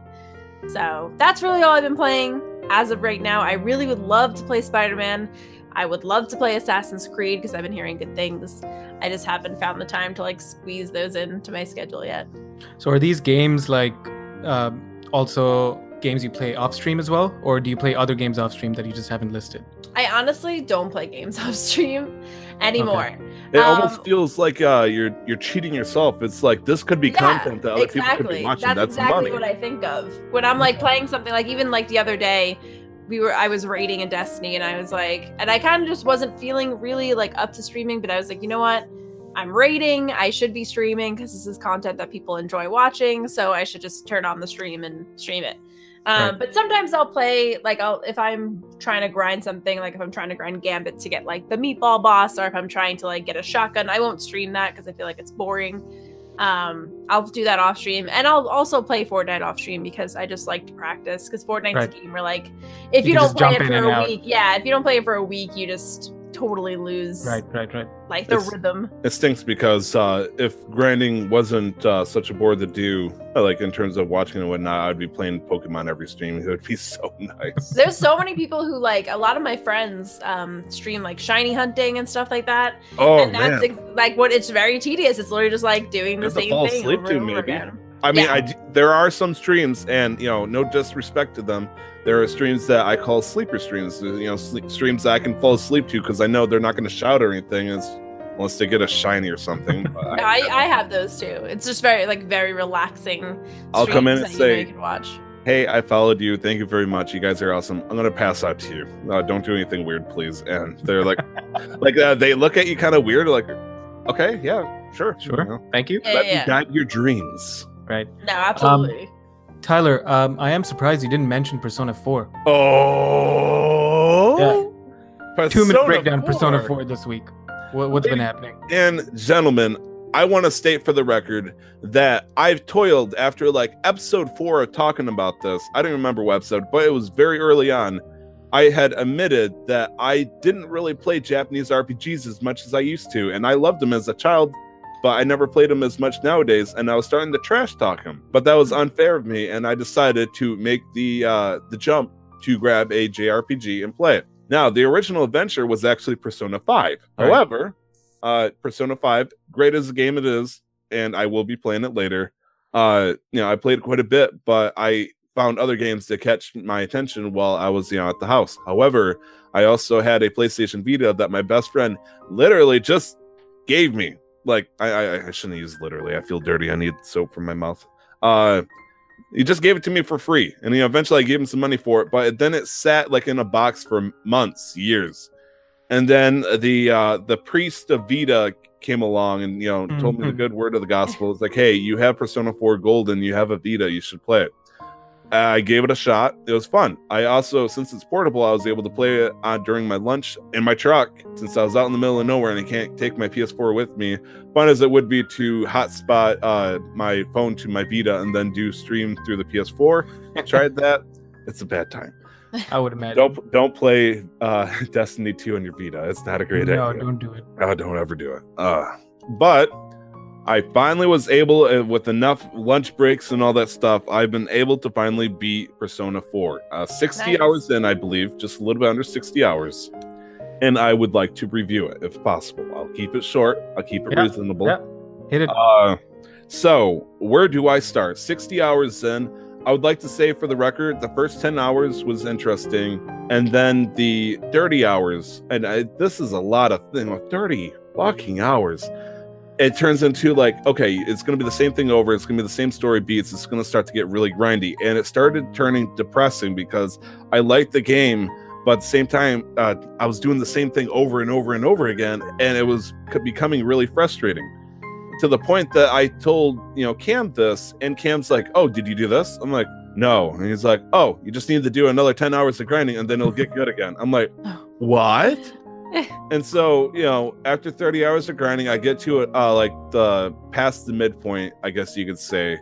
So that's really all I've been playing as of right now. I really would love to play Spider-Man. I would love to play Assassin's Creed because I've been hearing good things. I just haven't found the time to like squeeze those into my schedule yet. So are these games like uh, also games you play off stream as well? Or do you play other games off stream that you just haven't listed? I honestly don't play games off stream anymore. Okay. It um, almost feels like uh, you're you're cheating yourself. It's like this could be yeah, content that other exactly. people could be watching. That's, That's exactly money. What I think of. When I'm like playing something, like even like the other day, We were, I was raiding in Destiny and I was like, and I kind of just wasn't feeling really like up to streaming, but I was like, you know what? I'm raiding. I should be streaming because this is content that people enjoy watching. So I should just turn on the stream and stream it. Um, right. But sometimes I'll play, like I'll, if I'm trying to grind something, like if I'm trying to grind Gambit to get like the meatball boss, or if I'm trying to like get a shotgun, I won't stream that because I feel like it's boring. Um, I'll do that off stream, and I'll also play Fortnite off stream because I just like to practice. Because Fortnite's right. a game where, like, if you, you don't play it for a out. week, yeah, if you don't play it for a week, you just totally lose right, right, right. like the it's, rhythm. It stinks because uh, if grinding wasn't uh, such a bore to do, like in terms of watching and whatnot, I'd be playing Pokemon every stream. It would be so nice. There's so many people who like, a lot of my friends um, stream like shiny hunting and stuff like that. Oh, and that's man. like what it's very tedious. It's literally just like doing the same thing over and over again. I mean, yeah. I, there are some streams, and, you know, no disrespect to them, there are streams that I call sleeper streams, you know, sleep, streams that I can fall asleep to because I know they're not going to shout or anything as, unless they get a shiny or something. But no, I, I, I have those, too. It's just very, like, very relaxing. I'll come in and say, you know, you watch. Hey, I followed you. Thank you very much. You guys are awesome. I'm going to pass out to you. Uh, don't do anything weird, please. And they're like, like uh, they look at you kind of weird, like, okay, yeah, sure. Sure. You know, thank you. Yeah, Let yeah. me guide your dreams. Right. No, absolutely. Um, Tyler, um, I am surprised you didn't mention Persona four. Oh, yeah. Persona two-minute breakdown. Persona four this week. What, what's been happening? And gentlemen, I want to state for the record that I've toiled after like episode four of talking about this. I don't remember what episode, but it was very early on. I had admitted that I didn't really play Japanese R P Gs as much as I used to, and I loved them as a child. But I never played him as much nowadays, and I was starting to trash talk him. But that was unfair of me, and I decided to make the uh, the jump to grab a J R P G and play it. Now, the original adventure was actually Persona five. All However, right. uh, Persona five, great as a game it is, and I will be playing it later. Uh, you know, I played it quite a bit, but I found other games to catch my attention while I was, you know, at the house. However, I also had a PlayStation Vita that my best friend literally just gave me. Like, I, I I shouldn't use literally. I feel dirty. I need soap for my mouth. Uh, he just gave it to me for free. And, you know, eventually I gave him some money for it. But then it sat, like, in a box for months, years. And then the uh, the priest of Vita came along and, you know, mm-hmm. told me the good word of the gospel. It's like, hey, you have Persona four Golden. You have a Vita. You should play it. Uh, I gave it a shot. It was fun. I also, since it's portable, I was able to play it uh, during my lunch in my truck, since I was out in the middle of nowhere and I can't take my P S four with me. Fun as it would be to hotspot uh, my phone to my Vita and then do stream through the P S four. Tried that. It's a bad time. I would imagine. Don't don't play uh, Destiny two on your Vita. It's not a great no, idea. No, don't do it. Oh, don't ever do it. Uh, but... I finally was able, uh, with enough lunch breaks and all that stuff, I've been able to finally beat Persona four. Uh, sixty nice. hours in, I believe, just a little bit under sixty hours. And I would like to review it, if possible. I'll keep it short. I'll keep it yeah. reasonable. Yeah. Hit it. Uh, so, where do I start? sixty hours in. I would like to say, for the record, the first ten hours was interesting. And then the thirty hours, and I, this is a lot of thing, thirty fucking hours. It turns into like, okay, it's going to be the same thing over. It's going to be the same story beats. It's going to start to get really grindy. And it started turning depressing because I liked the game, but at the same time, uh, I was doing the same thing over and over and over again. And it was becoming really frustrating to the point that I told, you know, Cam this, and Cam's like, oh, did you do this? I'm like, no. And he's like, oh, you just need to do another ten hours of grinding and then it'll get good again. I'm like, what? And so, you know, after thirty hours of grinding, I get to it uh, like the past the midpoint, I guess you could say.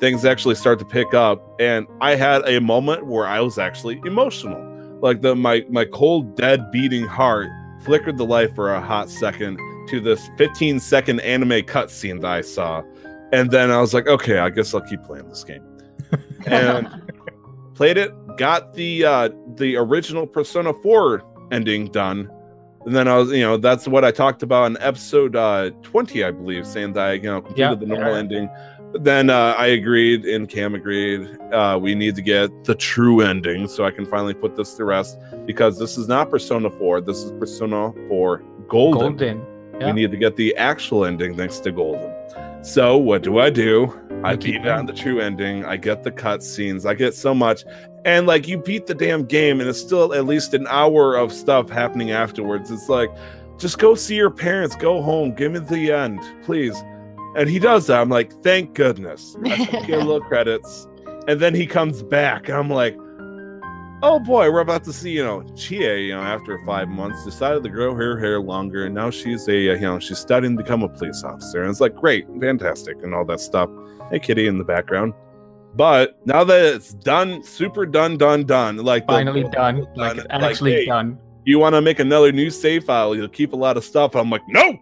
Things actually start to pick up, and I had a moment where I was actually emotional. Like the my my cold, dead, beating heart flickered to life for a hot second to this fifteen second anime cutscene that I saw, and then I was like, okay, I guess I'll keep playing this game, and played it. Got the uh, the original Persona four ending done. And then I was, you know, that's what I talked about in episode uh, twenty, I believe, saying that I, you know, completed yeah, the normal yeah. ending. But then uh, I agreed, and Cam agreed, uh, we need to get the true ending so I can finally put this to rest, because this is not Persona four. This is Persona four Golden. Golden. Yeah. We need to get the actual ending thanks to Golden. So what do I do? I beat down the true ending. I get the cutscenes. I get so much. And, like, you beat the damn game, and it's still at least an hour of stuff happening afterwards. It's like, just go see your parents. Go home. Give me the end, please. And he does that. I'm like, thank goodness. I get a little credits. And then he comes back. I'm like, oh, boy, we're about to see, you know, Chie, you know, after five months, decided to grow her hair longer. And now she's a, you know, she's studying to become a police officer. And it's like, great, fantastic, and all that stuff. Hey, Kitty in the background. But now that it's done, super done, done, done. Like Finally the, done. done. Like, it's like actually hey, done. you want to make another new save file? You'll keep a lot of stuff. I'm like, no.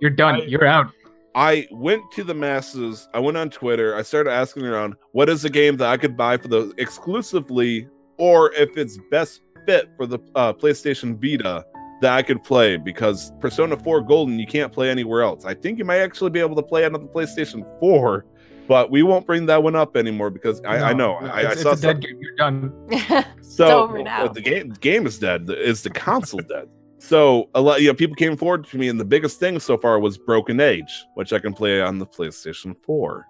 You're done. I, You're out. I went to the masses. I went on Twitter. I started asking around, what is a game that I could buy for the exclusively, or if it's best fit for the uh, PlayStation Vita that I could play, because Persona four Golden, you can't play anywhere else. I think you might actually be able to play it on the PlayStation four, but we won't bring that one up anymore because I, no, I know. It's, I, I it's saw a dead game. You're done. So it's over now. The game, the game is dead. Is the console dead? So a lot, you know, people came forward to me, and the biggest thing so far was Broken Age, which I can play on the PlayStation four.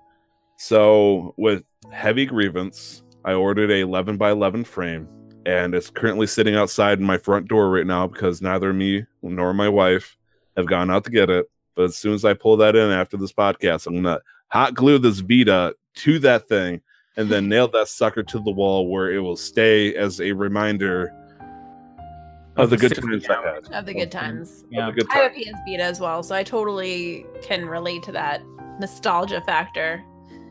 So with heavy grievance, I ordered a eleven by eleven frame, and it's currently sitting outside my front door right now because neither me nor my wife have gone out to get it. But as soon as I pull that in after this podcast, I'm gonna hot glue this Vita to that thing and then nail that sucker to the wall where it will stay as a reminder of the good times I had. Of the good times. Yeah. Of the good times. I have a P S Vita as well, so I totally can relate to that nostalgia factor.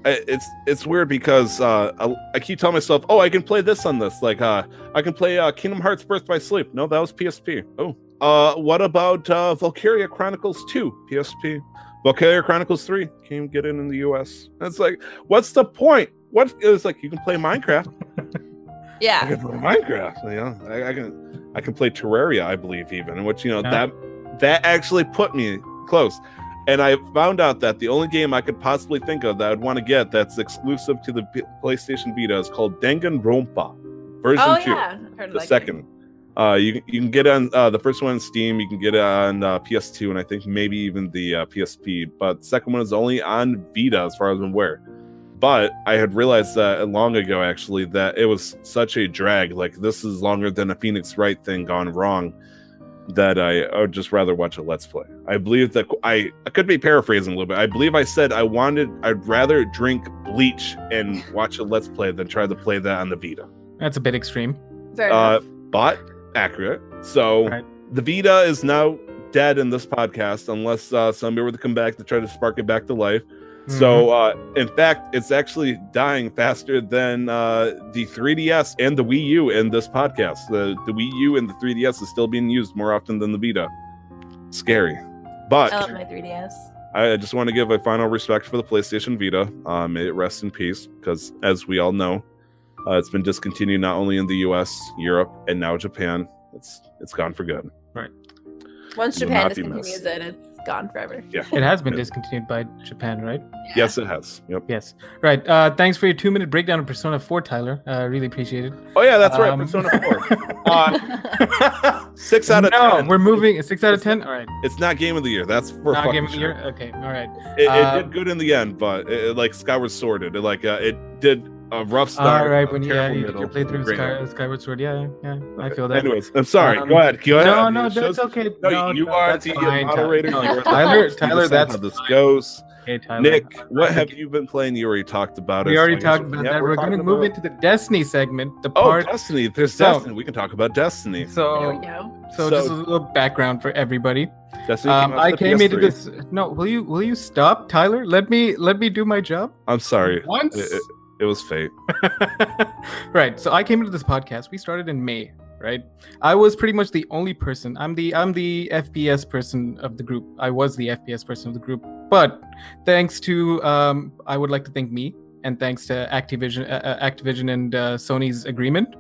It's it's weird because uh, I, I keep telling myself, oh, I can play this on this. Like, uh, I can play uh, Kingdom Hearts Birth by Sleep. No, that was P S P. Oh, uh, what about uh, Valkyria Chronicles two? P S P. Valkyria Chronicles three can't even get in in the U S. And it's like, what's the point? What it's like? You can play Minecraft. Yeah, I can play Minecraft. You know, I, I can I can play Terraria, I believe, even, and which you know yeah. that that actually put me close. And I found out that the only game I could possibly think of that I'd want to get that's exclusive to the P PlayStation Vita is called Danganronpa version oh, two. Yeah. I've heard the second. Uh, you, you can get it on uh, the first one on Steam. You can get it on uh, P S two and I think maybe even the uh, P S P. But the second one is only on Vita as far as I'm aware. But I had realized that long ago, actually, that it was such a drag. Like, this is longer than a Phoenix Wright thing gone wrong. That I, I would just rather watch a Let's Play. I believe that I, I could be paraphrasing a little bit. I believe I said I wanted, I'd rather drink bleach and watch a Let's Play than try to play that on the Vita. That's a bit extreme. Fair uh, but accurate. So right. The Vita is now dead in this podcast unless uh, somebody were to come back to try to spark it back to life. Mm-hmm. So uh, in fact, it's actually dying faster than uh, the three D S and the Wii U in this podcast. The, the Wii U and the three D S is still being used more often than the Vita. Scary. But I love my three D S. I just want to give a final respect for the PlayStation Vita. Uh, may it rest in peace, because as we all know, uh, it's been discontinued not only in the U S, Europe, and now Japan. It's it's gone for good. Right. Once Japan discontinues it, it's gone forever. Yeah, it has been discontinued by Japan, right? Yeah. Yes, it has. Yep. Yes. Right. Uh, thanks for your two-minute breakdown of Persona four, Tyler. I uh, really appreciate it. Oh yeah, that's um... right. Persona four. uh, six out of no, ten. No, we're moving. Six out of ten. All right. It's not game of the year. That's for not game of the year. Sure. Okay. All right. It, it uh, did good in the end, but it, it, like Skyward Sword, it like uh, it did. A rough start. All right, when you, yeah, you did your playthrough Sky, Skyward Sword, yeah, yeah, okay. I feel that. Anyways, I'm sorry. Um, go ahead. Go no, ahead. No, that's okay. No, no you no, are the fine, moderator. Tyler, Tyler, Tyler that's how this fine. Goes. Okay, Tyler, Nick, what have you been playing? You already talked about it. We already so talked about yeah, that. We're, we're going to move into the Destiny segment. The part. Oh, Destiny. There's so, Destiny. We can talk about Destiny. So, there we go. So, so just a little background for everybody. Destiny um, came I came into this. No, will you will you stop, Tyler? Let me let me do my job. I'm sorry. Once. It was fate. Right. So I came into this podcast. We started in May, right? I was pretty much the only person. I'm the I'm the F P S person of the group. I was the F P S person of the group. But thanks to um, I would like to thank me, and thanks to Activision, uh, Activision and uh, Sony's agreement.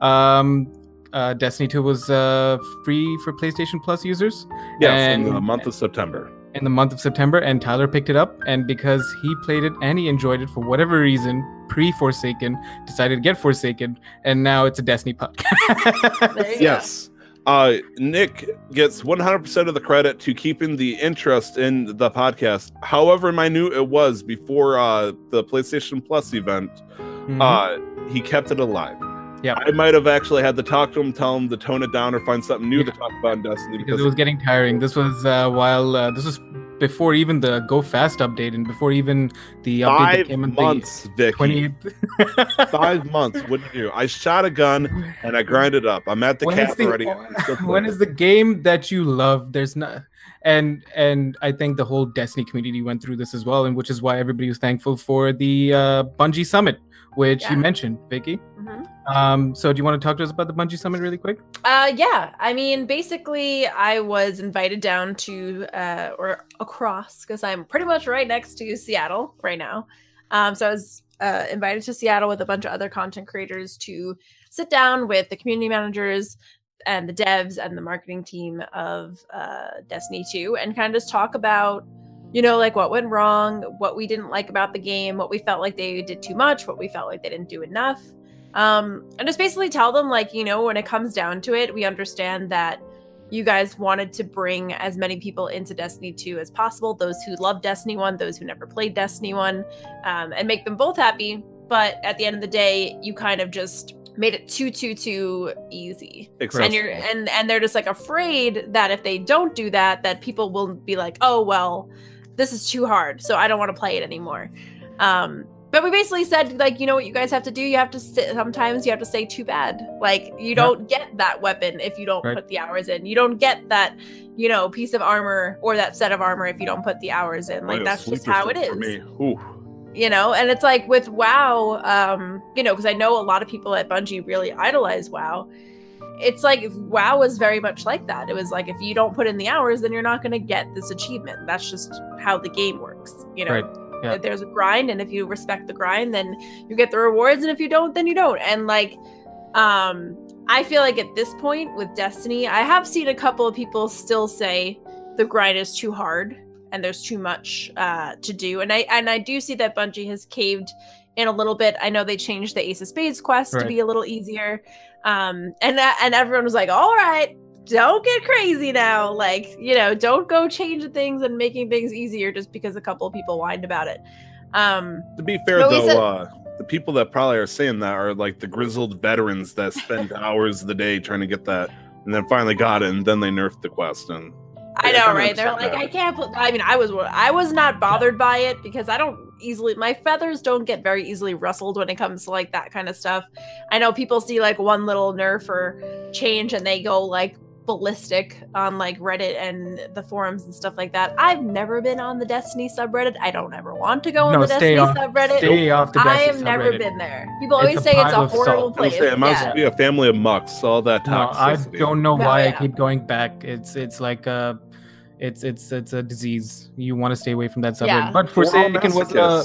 Um, uh, Destiny two was uh, free for PlayStation Plus users. Yes, and, in the month of September. In the month of September, and Tyler picked it up, and because he played it and he enjoyed it for whatever reason, pre-Forsaken, decided to get Forsaken, and now it's a Destiny podcast. Yes. Uh, Nick gets one hundred percent of the credit to keeping the interest in the podcast, however minute it was before uh, the PlayStation Plus event. Mm-hmm. uh, he kept it alive. Yeah, I might have actually had to talk to him, tell him to tone it down, or find something new yeah. to talk about in Destiny because, because it was getting tiring. This was uh, while uh, this was before even the Go Fast update and before even the update Five that came in months, the Vicky. twentieth. Five months. What did you do? I shot a gun and I grinded up. I'm at the cap already. When is the game that you love? There's not. And and I think the whole Destiny community went through this as well, and which is why everybody was thankful for the uh, Bungie Summit, which yeah. you mentioned, Vicky. Mm-hmm. Um, so do you want to talk to us about the Bungie Summit really quick? Uh, yeah. I mean, basically, I was invited down to, uh, or across, because I'm pretty much right next to Seattle right now. Um, so I was uh, invited to Seattle with a bunch of other content creators to sit down with the community managers and the devs and the marketing team of uh, Destiny two and kind of just talk about, you know, like what went wrong, what we didn't like about the game, what we felt like they did too much, what we felt like they didn't do enough. Um, and just basically tell them, like, you know, when it comes down to it, we understand that you guys wanted to bring as many people into Destiny two as possible, those who love Destiny one, those who never played Destiny one, um, and make them both happy. But at the end of the day, you kind of just made it too, too, too easy. Exactly. And you're and, and they're just like afraid that if they don't do that, that people will be like, oh, well, this is too hard, so I don't want to play it anymore. Um, but we basically said, like, you know what you guys have to do? You have to sit, sometimes you have to say too bad. Like, you yeah. don't get that weapon if you don't right. put the hours in. You don't get that, you know, piece of armor or that set of armor if you don't put the hours in. Like, right, that's just how it is. For me. Ooh. You know, and it's like with WoW, um, you know, because I know a lot of people at Bungie really idolize WoW. It's like WoW was very much like that. It was like, if you don't put in the hours, then you're not going to get this achievement. That's just how the game works. You know, right. yeah. there's a grind, and if you respect the grind, then you get the rewards. And if you don't, then you don't. And like, um, I feel like at this point with Destiny, I have seen a couple of people still say the grind is too hard and there's too much uh, to do. And I and I do see that Bungie has caved in a little bit. I know they changed the Ace of Spades quest right. to be a little easier. Um, and that, and everyone was like, all right, don't get crazy now. Like, you know, don't go changing things and making things easier just because a couple of people whined about it. Um, to be fair, though, said, uh, the people that probably are saying that are like the grizzled veterans that spend hours of the day trying to get that and then finally got it and then they nerfed the quest and... I know, right? They're like, I can't put, I mean, I was I was not bothered by it because I don't easily, my feathers don't get very easily rustled when it comes to like that kind of stuff. I know people see like one little nerf or change and they go like ballistic on like Reddit and the forums and stuff like that. I've never been on the Destiny subreddit. I don't ever want to go on no, the Destiny off, subreddit. Stay off the Destiny I have subreddit. Never been there. People always it's say it's a horrible salt. Place. Say, it must yeah. be a family of mucks. All that toxicity. No, I don't know why oh, yeah. I keep going back. It's it's like a it's it's it's a disease. You want to stay away from that subreddit. Yeah. But Forsaken was a,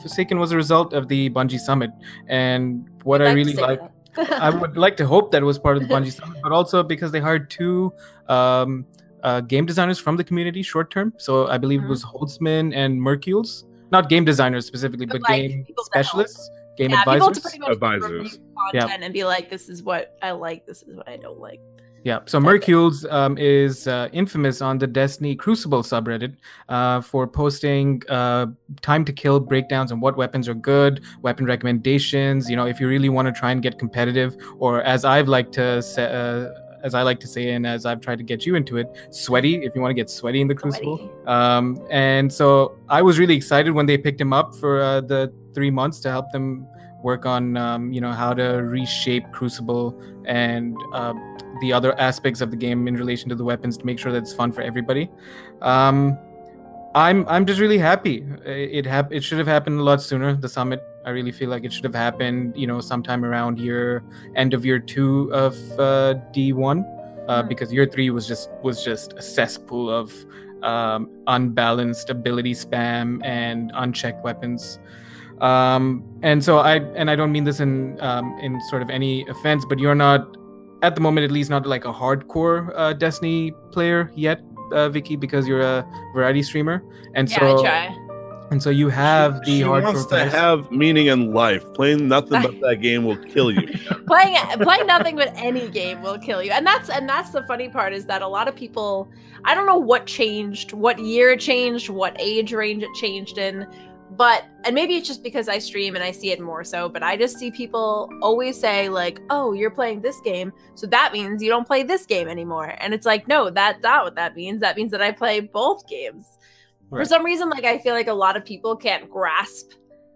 Forsaken was a result of the Bungie Summit, and what I'd I like really like. That. I would like to hope that it was part of the Bungie Summit, but also because they hired two um, uh, game designers from the community short term. So I believe mm-hmm. it was Holtzman and Mercules, not game designers specifically, but, but like, game specialists, game yeah, advisors, pretty much advisors. Yeah. And be like, this is what I like, this is what I don't like. Yeah, so Mercules um, is uh, infamous on the Destiny Crucible subreddit uh, for posting uh, time to kill breakdowns on what weapons are good, weapon recommendations. You know, if you really want to try and get competitive, or as I've like to say, uh, as I like to say, and as I've tried to get you into it, sweaty. If you want to get sweaty in the Crucible, um, and so I was really excited when they picked him up for uh, the three months to help them work on, um, you know, how to reshape Crucible and. Uh, the other aspects of the game in relation to the weapons to make sure that it's fun for everybody. Um, I'm I'm just really happy. It hap- it should have happened a lot sooner, the summit. I really feel like it should have happened, you know, sometime around year, end of year two of uh, D one, uh, because year three was just was just a cesspool of um, unbalanced ability spam and unchecked weapons. Um, and so I and I don't mean this in um, in sort of any offense, but you're not. At the moment, at least, not like a hardcore uh, Destiny player yet, uh, Vicky, because you're a variety streamer, and yeah, so I try. And so you have she, the. She hardcore wants to players. Have meaning in life. Playing nothing but that game will kill you. playing playing nothing but any game will kill you, and that's and that's the funny part is that a lot of people, I don't know what changed, what year it changed, what age range it changed in. But, and maybe it's just because I stream and I see it more so, but I just see people always say like, oh, you're playing this game, so that means you don't play this game anymore. And it's like, no, that's not what that means. That means that I play both games. Right. For some reason, like I feel like a lot of people can't grasp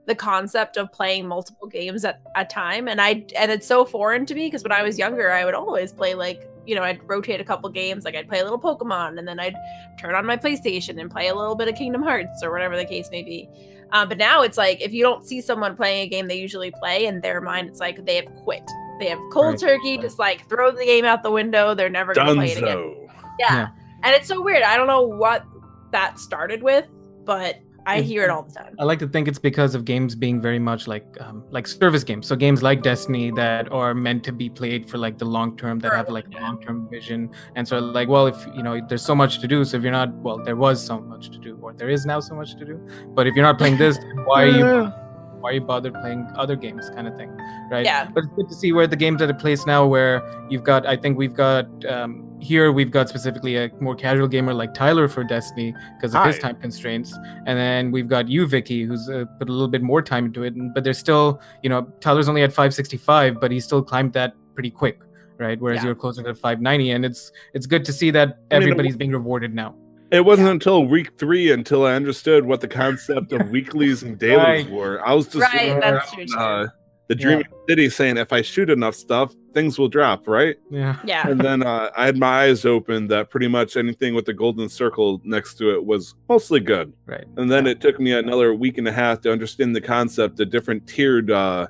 the concept of playing multiple games at a time. And I and it's so foreign to me because when I was younger, I would always play like, you know, I'd rotate a couple games. Like, I'd play a little Pokemon, and then I'd turn on my PlayStation and play a little bit of Kingdom Hearts or whatever the case may be. Um, but now it's like, if you don't see someone playing a game they usually play, in their mind, it's like they have quit. They have cold right. turkey, right. just like throw the game out the window. They're never going to play it again. Yeah. yeah. And it's so weird. I don't know what that started with, but I hear it all the time. I like to think it's because of games being very much like um, like service games. So games like Destiny that are meant to be played for like the long term, that have like a long term vision. And so like, well, if you know, there's so much to do. So if you're not, well, there was so much to do, or there is now so much to do. But if you're not playing this, why are you why are you bothered playing other games, kind of thing, right? Yeah. But it's good to see where the game's at a place now where you've got, I think we've got, um, here we've got specifically a more casual gamer like Tyler for Destiny because of Hi. his time constraints. And then we've got you, Vicky, who's uh, put a little bit more time into it. And, but there's still, you know, Tyler's only at five sixty-five, but he still climbed that pretty quick, right? Whereas yeah. you're closer to five ninety. And it's it's good to see that everybody's I mean, being rewarded now. It wasn't yeah. until week three until I understood what the concept of weeklies and dailies right. were. I was just right, uh, that's true, true. Uh, the Dreaming yeah. City saying, if I shoot enough stuff, things will drop, right? Yeah. yeah. And then uh, I had my eyes open that pretty much anything with the golden circle next to it was mostly good. Right. And then yeah. it took me another week and a half to understand the concept of different tiered uh,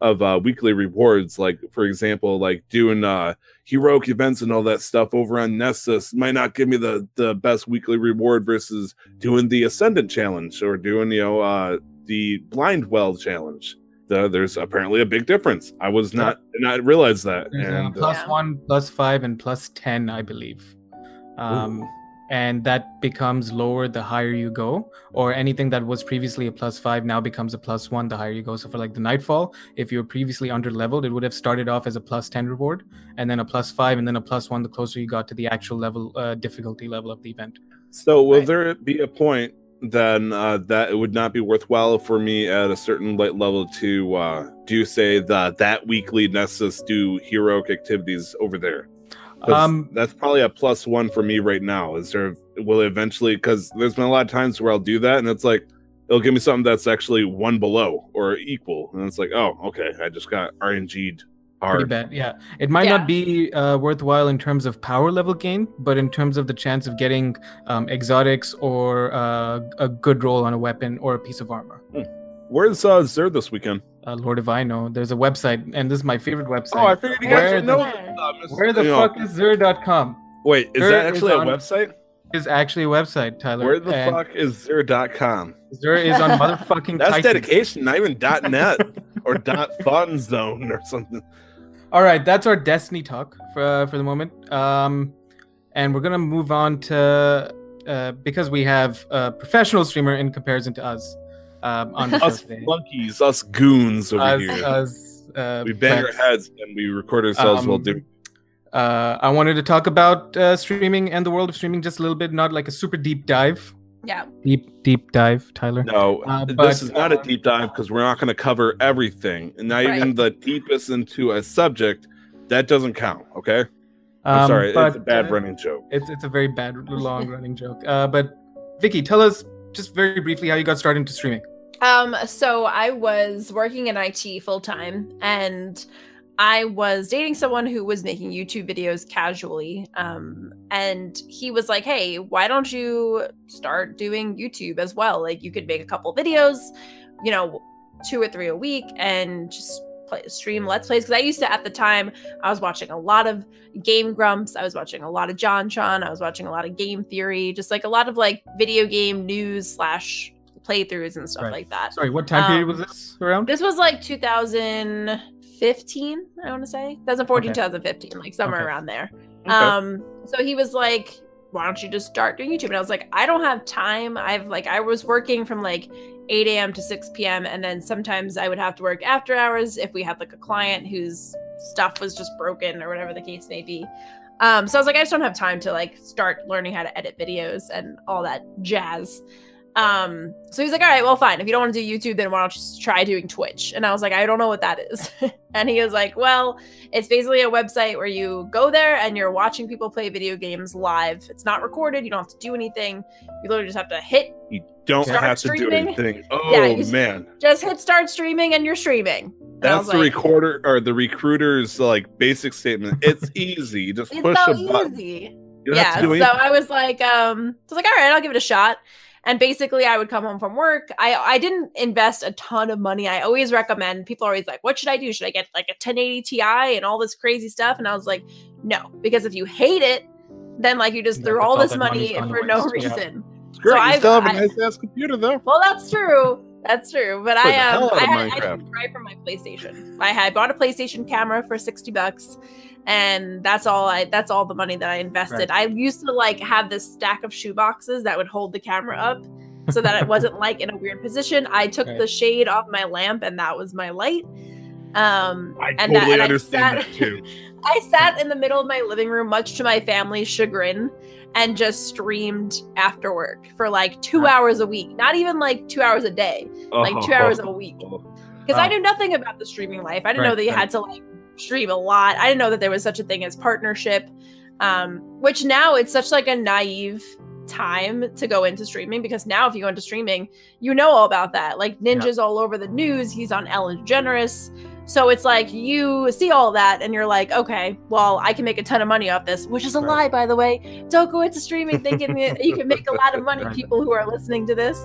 of uh, weekly rewards. Like, for example, like doing uh, heroic events and all that stuff over on Nessus might not give me the, the best weekly reward versus doing the Ascendant Challenge or doing, you know, uh, the Blind Well Challenge. The, there's apparently a big difference. I was not, did not realize that. And, plus yeah. one, plus five, and plus ten, I believe. Um, and that becomes lower the higher you go, or anything that was previously a plus five now becomes a plus one the higher you go. So for like the Nightfall, if you were previously under-leveled, it would have started off as a plus ten reward, and then a plus five, and then a plus one the closer you got to the actual level, uh, difficulty level of the event. So will right. there be a point then uh, that it would not be worthwhile for me at a certain light level to uh, do, say, that that weekly Nessus do heroic activities over there? Um, that's probably a plus one for me right now. Is there, will it eventually, because there's been a lot of times where I'll do that and it's like, it'll give me something that's actually one below or equal. And it's like, oh, okay, I just got R N G'd. Pretty bad, yeah. It might yeah. not be uh, worthwhile in terms of power level gain, but in terms of the chance of getting um, exotics or uh, a good roll on a weapon or a piece of armor. Hmm. Where's uh, Zer this weekend? Uh, Lord if I know. There's a website, and this is my favorite website. Oh, I figured you guys know. The, where the fuck know. is Zer dot com? Wait, is Zer that actually is a website? Is actually a website, Tyler. Where the and fuck is Zer dot com? Zer is on motherfucking That's Titan. Dedication, not even .net or .fun zone or something. All right, that's our Destiny talk for uh, for the moment, um, and we're gonna move on to uh, because we have a professional streamer in comparison to us. Um, on us flunkies, us goons over us, here. Us, uh, we bang our heads and we record ourselves um, while doing. Uh, I wanted to talk about uh, streaming and the world of streaming just a little bit, not like a super deep dive. Yeah. Deep, deep dive, Tyler. No, uh, but, this is not uh, a deep dive because we're not going to cover everything. And not right. even the deepest into a subject, that doesn't count, okay? I'm um, sorry, but, it's a bad uh, running joke. It's it's a very bad, long-running joke. Uh, but, Vicky, tell us just very briefly how you got started into streaming. Um, so I was working in I T full-time, and I was dating someone who was making YouTube videos casually, um, and he was like, hey, why don't you start doing YouTube as well? Like, you could make a couple videos, you know, two or three a week, and just play, stream Let's Plays. Because I used to, at the time, I was watching a lot of Game Grumps. I was watching a lot of JonTron. I was watching a lot of Game Theory, just like a lot of like video game news slash playthroughs and stuff right. like that. Sorry, what time um, period was this around? This was like two thousand fifteen, I want to say twenty fourteen, okay. twenty fifteen, like somewhere okay. around there. Okay. Um, so he was like, why don't you just start doing YouTube? And I was like, I don't have time. I've like, I was working from like eight a m to six p m And then sometimes I would have to work after hours if we had like a client whose stuff was just broken or whatever the case may be. Um, so I was like, I just don't have time to like start learning how to edit videos and all that jazz. Um, so he's like, all right, well, fine. If you don't want to do YouTube, then why don't you just try doing Twitch? And I was like, I don't know what that is. And he was like, well, it's basically a website where you go there and you're watching people play video games live. It's not recorded. You don't have to do anything. You literally just have to hit. You don't have to do anything. Oh, man. Just hit start streaming and you're streaming. That's the like, recorder or the recruiter's like basic statement. It's easy. You just it's push so a button. Easy. You don't yeah. Have to do so I was like, um, I was like, all right, I'll give it a shot. And basically, I would come home from work. I, I didn't invest a ton of money. I always recommend, people are always like, what should I do? Should I get like a ten eighty Ti and all this crazy stuff? And I was like, no, because if you hate it, then like you just yeah, threw all this money for no reason. Yeah. Great. So you I, still have a nice ass computer though. Well, that's true. That's true. But I, um, I, had, I didn't cry for my PlayStation. I had bought a PlayStation camera for sixty bucks. And that's all I, that's all the money that I invested. Right. I used to like have this stack of shoe boxes that would hold the camera up so that it wasn't like in a weird position. I took right. the shade off my lamp and that was my light. Um, I and totally that, and understand I sat, that too. I sat in the middle of my living room, much to my family's chagrin, and just streamed after work for like two right. hours a week. Not even like two hours a day, oh, like two hours oh, a week. Because oh. I knew nothing about the streaming life. I didn't right, know that you right. had to like stream a lot. I didn't know that there was such a thing as partnership, um, which now it's such like a naive time to go into streaming, because now if you go into streaming, you know all about that. Like Ninja's yeah. all over the news. He's on Ellen DeGeneres. So it's like you see all that and you're like, okay, well, I can make a ton of money off this, which is a right. lie, by the way. Don't go into streaming thinking that you can make a lot of money, people who are listening to this.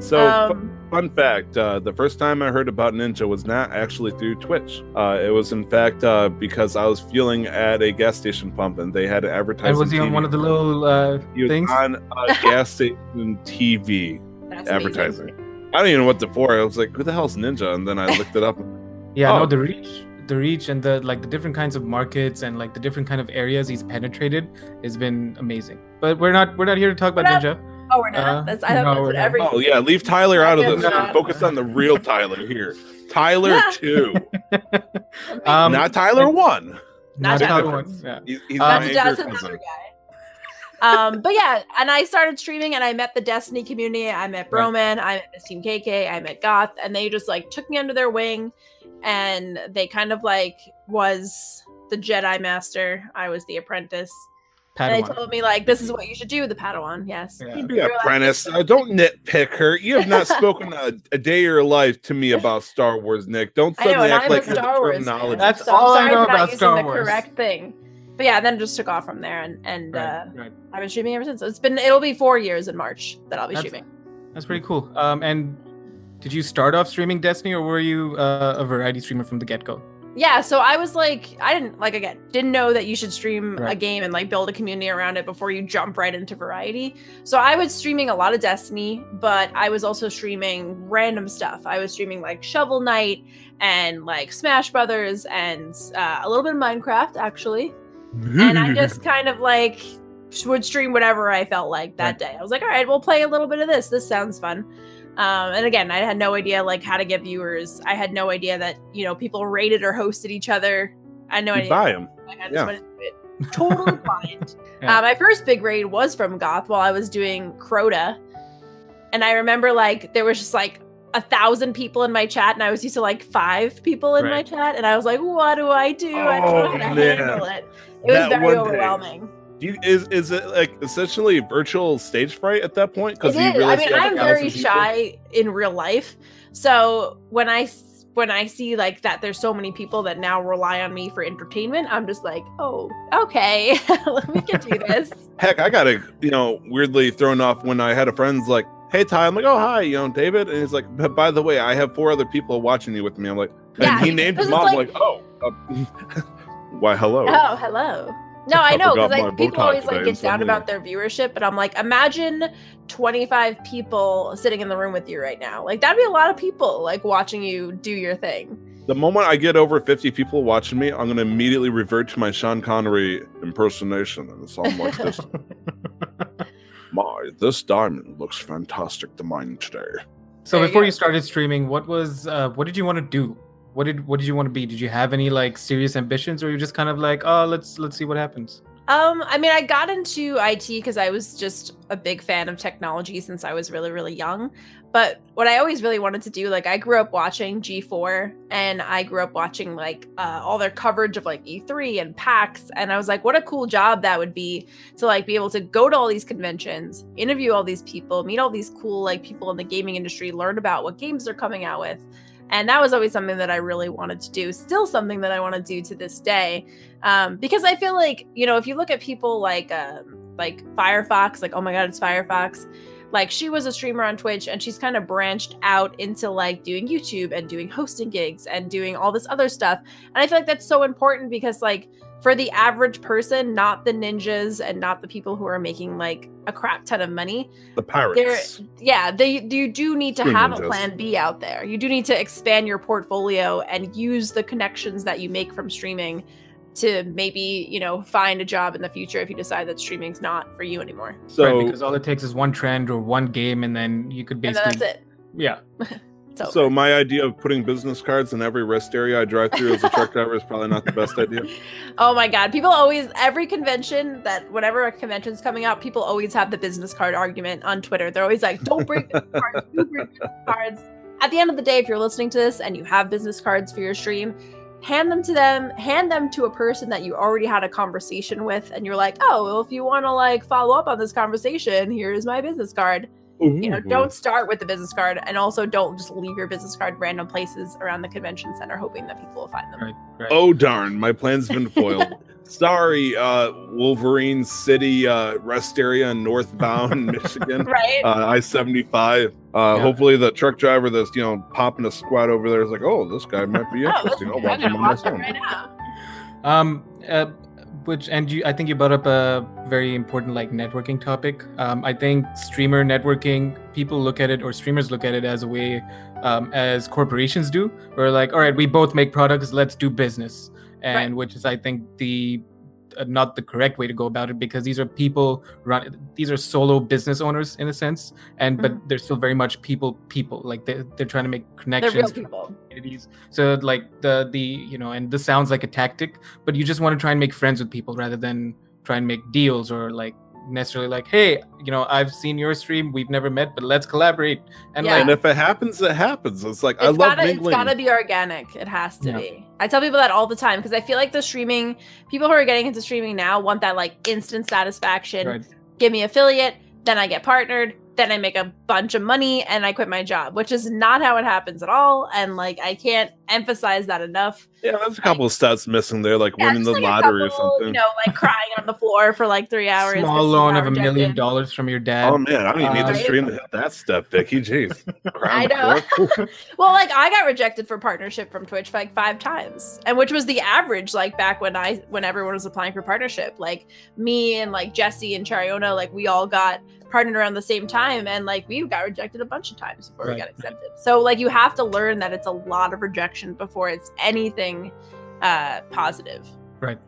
So um, fun fact, uh, the first time I heard about Ninja was not actually through Twitch. Uh, it was, in fact, uh, because I was fueling at a gas station pump and they had an advertising. And was he on one of the little uh, he was things? On a gas station T V That's advertising. Amazing. I don't even know what the for. I was like, who the hell's Ninja? And then I looked it up. Yeah, oh. no, the reach, the reach and the like the different kinds of markets and like the different kind of areas he's penetrated has been amazing. But we're not we're not here to talk about Ninja. Oh, we're not. Uh, that's, I no, we're not. Oh, yeah. Leave Tyler out of this. Focus on the real Tyler here. Tyler two. um, not Tyler one. Not Tyler one. Yeah. He's, he's um, my that's another guy. Um, but yeah, and I started streaming, and I met the Destiny community. I met Broman. Right. I met Team K K. I met Goth, and they just like took me under their wing, and they kind of like was the Jedi Master. I was the apprentice. Padawan. And they told me, like, this is what you should do, the Padawan, yes. Yeah. You'd be an apprentice. Uh, don't nitpick her. You have not spoken a, a day of your life to me about Star Wars, Nick. Don't suddenly know, act like you're Star Wars. That's so all I know about Star Wars. The correct thing. But yeah, then just took off from there, and, and right, uh, right. I've been streaming ever since. It's been, it'll be four years in March that I'll be that's, streaming. That's pretty cool. Um, and did you start off streaming Destiny, or were you uh, a variety streamer from the get-go? Yeah, so I was like, I didn't, like, again, didn't know that you should stream right. a game and, like, build a community around it before you jump right into variety. So I was streaming a lot of Destiny, but I was also streaming random stuff. I was streaming, like, Shovel Knight and, like, Smash Brothers and uh, a little bit of Minecraft, actually. And I just kind of, like, would stream whatever I felt like that right. day. I was like, all right, we'll play a little bit of this. This sounds fun. Um, and again, I had no idea like how to get viewers. I had no idea that, you know, people rated or hosted each other. I had no idea. Buy them. I had yeah. this one totally blind. Yeah. Um, my first big raid was from Goth while I was doing Crota. And I remember like there was just like a thousand people in my chat, and I was used to like five people in right. my chat. And I was like, what do I do? Oh, I don't know how to man. handle it. It that was very overwhelming. Day. Do you, is is it like essentially virtual stage fright at that point? Because I mean, I'm very shy in real life, so when I when I see like that, there's so many people that now rely on me for entertainment. I'm just like, oh, okay, we can do this. Heck, I got a you know weirdly thrown off when I had a friend's like, hey Ty, I'm like, oh hi, you know David, and he's like, by the way, I have four other people watching you with me. I'm like, yeah, and he named his mom. Like, like oh, uh, why hello? Oh hello. No, I know, because like, people always like get down about their viewership, but I'm like, imagine twenty-five people sitting in the room with you right now. Like, that'd be a lot of people, like, watching you do your thing. The moment I get over fifty people watching me, I'm going to immediately revert to my Sean Connery impersonation, and it's all like this. My, this diamond looks fantastic to mine today. So there before you, you started streaming, what was, uh, what did you want to do? What did what did you want to be? Did you have any like serious ambitions, or you just kind of like, oh, let's let's see what happens? Um, I mean, I got into I T because I was just a big fan of technology since I was really really young. But what I always really wanted to do, like, I grew up watching G four, and I grew up watching like uh, all their coverage of like E three and PAX, and I was like, what a cool job that would be to like be able to go to all these conventions, interview all these people, meet all these cool like people in the gaming industry, learn about what games they're coming out with. And that was always something that I really wanted to do. Still something that I want to do to this day. Um, because I feel like, you know, if you look at people like, um, like Firefox, like, oh my God, it's Firefox. Like, she was a streamer on Twitch and she's kind of branched out into like doing YouTube and doing hosting gigs and doing all this other stuff. And I feel like that's so important because like for the average person, not the ninjas and not the people who are making like a crap ton of money. The pirates. Yeah, they, you do need to Stream have ninjas. a plan B out there. You do need to expand your portfolio and use the connections that you make from streaming to maybe, you know, find a job in the future if you decide that streaming's not for you anymore. So right, because all it takes is one trend or one game, and then you could basically. And that's it. Yeah. So my idea of putting business cards in every rest area I drive through as a truck driver is probably not the best idea. Oh my God. People always, every convention that, whenever a convention's coming out, people always have the business card argument on Twitter. They're always like, don't bring business cards, don't bring business cards. At the end of the day, if you're listening to this and you have business cards for your stream, hand them to them, hand them to a person that you already had a conversation with. And you're like, oh, well, if you want to like follow up on this conversation, here's my business card. Ooh. You know, don't start with the business card, and also don't just leave your business card random places around the convention center hoping that people will find them. Right, right. Oh darn, my plan's been foiled. Sorry, uh, Wolverine City uh, rest area in northbound Michigan, right? Uh, I seventy-five. Uh, yeah. Hopefully, the truck driver that's you know popping a squat over there is like, oh, this guy might be interesting. oh, I'll watch him on my phone right now. Um. Uh, Which and you, I think you brought up a very important like networking topic. Um, I think streamer networking, people look at it, or streamers look at it as a way, um, as corporations do. We're like, all right, we both make products, let's do business, and right. which is I think the uh, not the correct way to go about it, because these are people run, these are solo business owners in a sense, and mm-hmm. but they're still very much people, people like they they're trying to make connections. They're real people. So like the the you know, and this sounds like a tactic, but you just want to try and make friends with people rather than try and make deals or like necessarily like, hey, you know, I've seen your stream, we've never met, but let's collaborate. And yeah. like, and if it happens, it happens. It's like it's I love gotta, it's gotta be organic. It has to yeah. be. I tell people that all the time because I feel like the streaming people who are getting into streaming now want that like instant satisfaction. Right. Give me affiliate, then I get partnered. Then I make a bunch of money and I quit my job, which is not how it happens at all. And like, I can't emphasize that enough. Yeah, there's a couple like, of stats missing there, like yeah, winning the like lottery couple, or something. You know, like crying on the floor for like three hours. Small loan of a million dollars from your dad. Oh man, I don't even uh, need the stream to hit that step, Vicky. Jeez. I know. Well, like I got rejected for partnership from Twitch like five times, and which was the average like back when I when everyone was applying for partnership. Like me and like Jesse and Chariona, like we all got partnered around the same time, and like we got rejected a bunch of times before right. we got accepted. So like you have to learn that it's a lot of rejection before it's anything uh positive, right?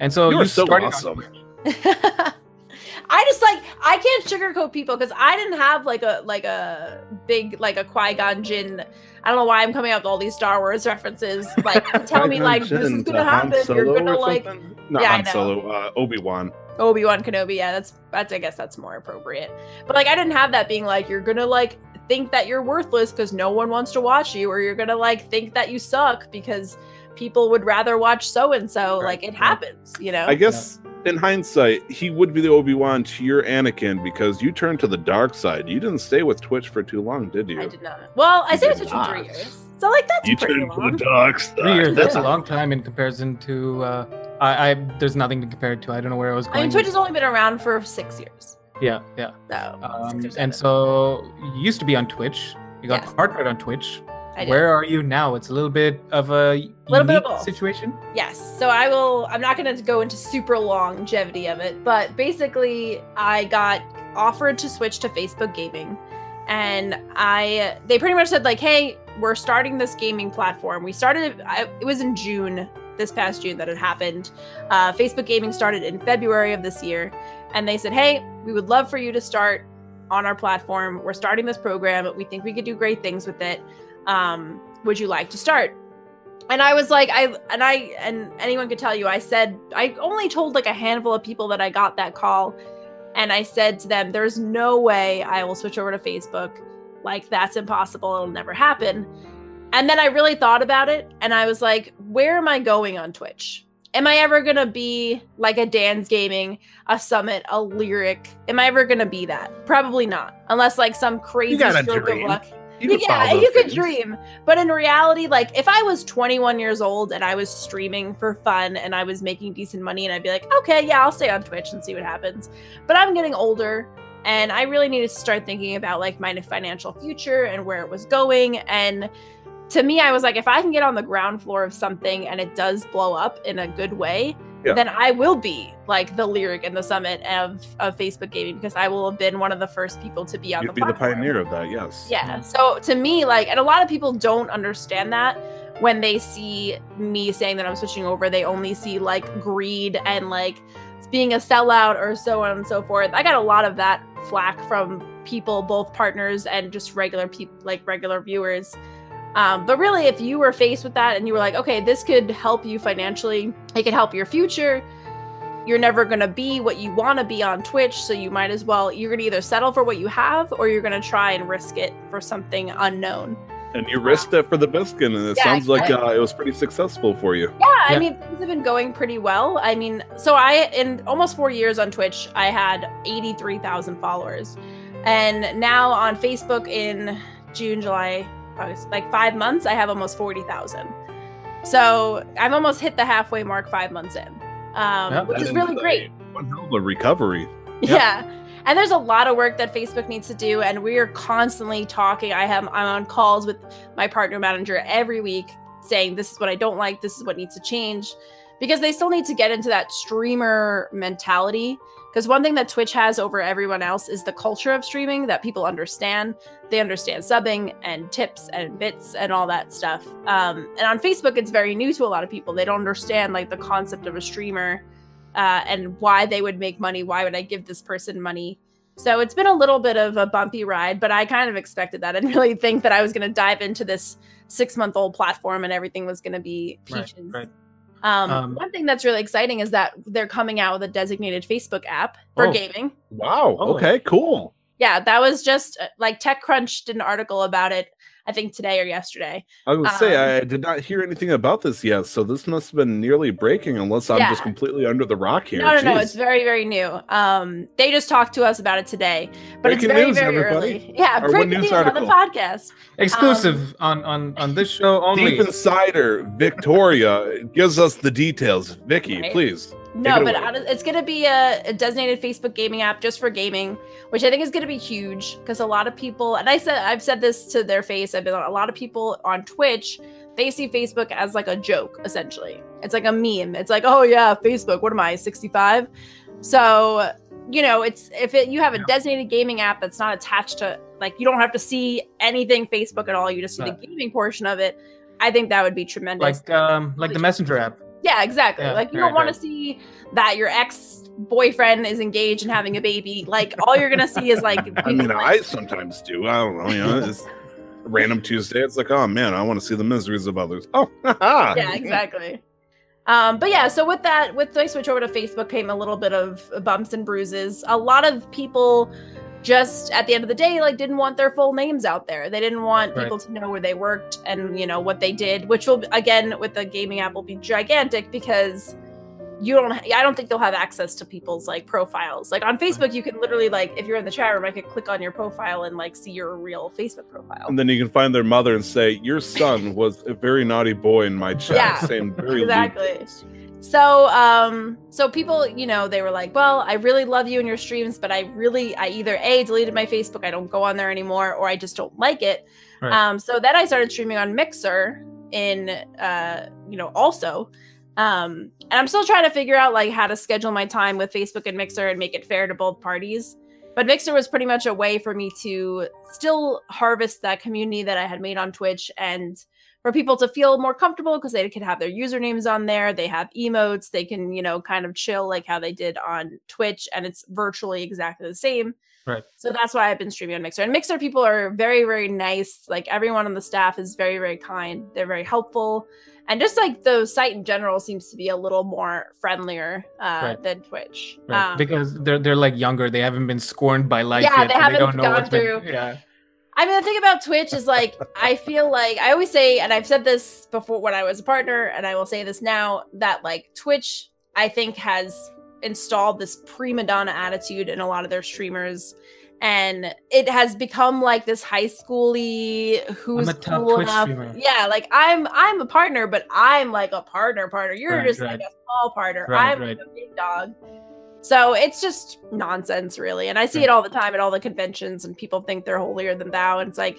And so you're so awesome. I just like I can't sugarcoat people because I didn't have like a like a big like a Qui-Gon Jinn. I don't know why I'm coming up with all these Star Wars references. Like tell me like Jinn, this is gonna happen. You're gonna like not yeah, Han Solo, uh, Obi-Wan. Obi-Wan Kenobi, yeah, that's that's I guess that's more appropriate. But like I didn't have that being like you're gonna like think that you're worthless because no one wants to watch you, or you're gonna like think that you suck because people would rather watch so and so. Like it happens, you know. I guess yeah. in hindsight, he would be the Obi-Wan to your Anakin because you turned to the dark side. You didn't stay with Twitch for too long, did you? I did not. Well, you I stayed with Twitch for three years. So like that's you pretty long. You turned to the dark side. Three years, that's yeah. a long time in comparison to uh I, I there's nothing to compare it to. I don't know where I was going. I mean, Twitch has only been around for six years. Yeah, yeah. So, um, and so you used to be on Twitch. You got yes. partnered on Twitch. I did. Where are you now? It's a little bit of a little bit of both. Situation. Yes. So I will. I'm not going to go into super longevity of it, but basically, I got offered to switch to Facebook Gaming, and I they pretty much said like, hey, we're starting this gaming platform. We started. I, it was in June. This past June that it happened. Uh, Facebook Gaming started in February of this year. And they said, hey, we would love for you to start on our platform. We're starting this program. We think we could do great things with it. Um, would you like to start? And I was like, I, and I, and anyone could tell you, I said, I only told like a handful of people that I got that call. And I said to them, there's no way I will switch over to Facebook. Like that's impossible. It'll never happen. And then I really thought about it, and I was like, where am I going on Twitch? Am I ever going to be like a Dan's Gaming, a Summit, a Lyric? Am I ever going to be that? Probably not. Unless like some crazy stroke of luck. You could yeah, you things. could dream. But in reality, like, if I was twenty-one years old and I was streaming for fun and I was making decent money, and I'd be like, okay, yeah, I'll stay on Twitch and see what happens. But I'm getting older, and I really need to start thinking about, like, my financial future and where it was going. And to me, I was like, if I can get on the ground floor of something and it does blow up in a good way, yeah. then I will be, like, the Lyric and the Summit of, of Facebook gaming, because I will have been one of the first people to be on You'd the platform. You'd be the pioneer of that, yes. Yeah, so to me, like, and a lot of people don't understand that when they see me saying that I'm switching over. They only see, like, greed and, like, being a sellout or so on and so forth. I got a lot of that flack from people, both partners and just regular people, like, regular viewers. Um, but really, if you were faced with that and you were like, okay, this could help you financially, it could help your future, you're never going to be what you want to be on Twitch, so you might as well, you're going to either settle for what you have or you're going to try and risk it for something unknown. And you risked it for the biscuit, and it yeah, sounds like uh, it was pretty successful for you. Yeah, I yeah. mean, things have been going pretty well. I mean, so I, in almost four years on Twitch, I had eighty-three thousand followers. And now on Facebook in June, July, August, like five months, I have almost forty thousand. So I've almost hit the halfway mark five months in, um, yeah, which is really great. One hell of a recovery. Yeah. yeah. And there's a lot of work that Facebook needs to do, and we are constantly talking. I have, I'm on calls with my partner manager every week saying, this is what I don't like, this is what needs to change, because they still need to get into that streamer mentality. Because one thing that Twitch has over everyone else is the culture of streaming that people understand. They understand subbing and tips and bits and all that stuff. Um, and on Facebook, it's very new to a lot of people. They don't understand, like, the concept of a streamer. Uh, and why they would make money. Why would I give this person money? So it's been a little bit of a bumpy ride, but I kind of expected that. I didn't really think that I was going to dive into this six-month-old platform and everything was going to be peaches. Right, right. Um, um, one thing that's really exciting is that they're coming out with a designated Facebook app for oh, gaming. Wow. Okay, cool. Yeah, that was just, like, TechCrunch did an article about it, I think today or yesterday. I would um, say I did not hear anything about this yet, so this must have been nearly breaking, unless I'm yeah. just completely under the rock here. No, no, Jeez. no, it's very, very new. Um, they just talked to us about it today, but breaking it's very, news, very everybody. early. Yeah, Our breaking news, news on the podcast, exclusive um, on, on on this show only. Deep insider Victoria gives us the details. Vicky, right. please. No, but away. it's going to be a, a designated Facebook gaming app just for gaming, which I think is going to be huge, because a lot of people, and I said, I've said this to their face, I've been on a lot of people on Twitch, they see Facebook as, like, a joke, essentially. It's like a meme. It's like, oh yeah, Facebook, what am I, sixty-five? So, you know, it's, if it, you have a designated gaming app that's not attached to, like, you don't have to see anything Facebook at all, you just see uh, the gaming portion of it, I think that would be tremendous. Like, um, like the Messenger app. Yeah, exactly. Yeah, like, you right, don't want right. to see that your ex-boyfriend is engaged and having a baby. Like, all you're going to see is, like... I mean, I sometimes do. I don't know. You know, it's random Tuesday. It's like, oh, man, I want to see the miseries of others. Oh, haha. Yeah, exactly. Um, but yeah, so with that, with the switch over to Facebook came a little bit of bumps and bruises. A lot of people just, at the end of the day, like, didn't want their full names out there. They didn't want right. people to know where they worked and, you know, what they did, which will, again, with the gaming app, will be gigantic, because you don't, I don't think they'll have access to people's, like, profiles. Like, on Facebook, you can literally, like, if you're in the chat room, I could click on your profile and, like, see your real Facebook profile. And then you can find their mother and say, your son was a very naughty boy in my chat. Yeah, saying very exactly. So, um, so people, you know, they were like, well, I really love you and your streams, but I really, I either A, deleted my Facebook, I don't go on there anymore, or I just don't like it. Right. Um, so then I started streaming on Mixer in, uh, you know, also, um, and I'm still trying to figure out, like, how to schedule my time with Facebook and Mixer and make it fair to both parties. But Mixer was pretty much a way for me to still harvest that community that I had made on Twitch, and for people to feel more comfortable, because they could have their usernames on there, they have emotes, they can, you know, kind of chill like how they did on Twitch, and it's virtually exactly the same. Right. So that's why I've been streaming on Mixer. And Mixer people are very, very nice. Like, everyone on the staff is very, very kind. They're very helpful. And just, like, the site in general seems to be a little more friendlier uh, right. than Twitch. Right. Um, because they're, they're like, younger. They haven't been scorned by life yeah, yet. They haven't they don't know gone through. Been, yeah. I mean, the thing about Twitch is, like, I feel like I always say, and I've said this before when I was a partner, and I will say this now, that, like, Twitch, I think, has installed this prima donna attitude in a lot of their streamers. And it has become like this high schooly who's cool enough. Yeah, like I'm I'm a partner, but I'm like a partner partner. You're right, just right. like a small partner. Right, I'm right. a big dog. So it's just nonsense, really. And I see right. it all the time at all the conventions, and people think they're holier than thou. And it's like,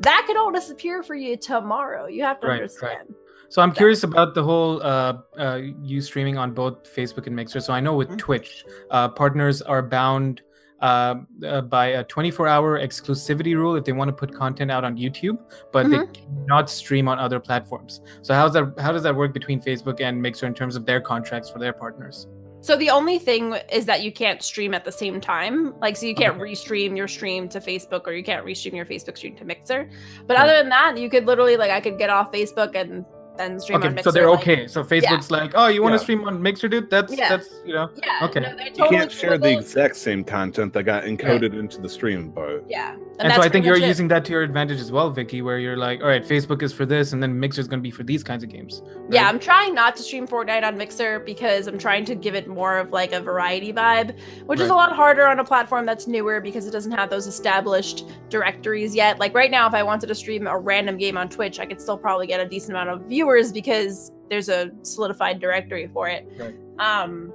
that could all disappear for you tomorrow. You have to right, understand. Right. So I'm curious about the whole uh, uh, you streaming on both Facebook and Mixer. So I know with mm-hmm. Twitch, uh, partners are bound Uh, uh, by a twenty-four hour exclusivity rule if they want to put content out on YouTube, but mm-hmm. they cannot stream on other platforms. So how's that? How does that work between Facebook and Mixer in terms of their contracts for their partners? So the only thing is that you can't stream at the same time. Like, so you can't okay. restream your stream to Facebook, or you can't restream your Facebook stream to Mixer. But right. other than that, you could literally, like, I could get off Facebook and then stream okay, on Mixer. So they're like, okay. So Facebook's yeah. like, oh, you want to yeah. stream on Mixer, dude? That's, yeah. that's you know, yeah. okay. No, totally you can't share the exact same content that got encoded yeah. into the stream, but... Yeah. And, and so I think you're it. using that to your advantage as well, Vicky, where you're like, all right, Facebook is for this, and then Mixer's going to be for these kinds of games. Right? Yeah, I'm trying not to stream Fortnite on Mixer because I'm trying to give it more of like a variety vibe, which right. is a lot harder on a platform that's newer because it doesn't have those established directories yet. Like right now, if I wanted to stream a random game on Twitch, I could still probably get a decent amount of viewers because there's a solidified directory for it. Right. Um,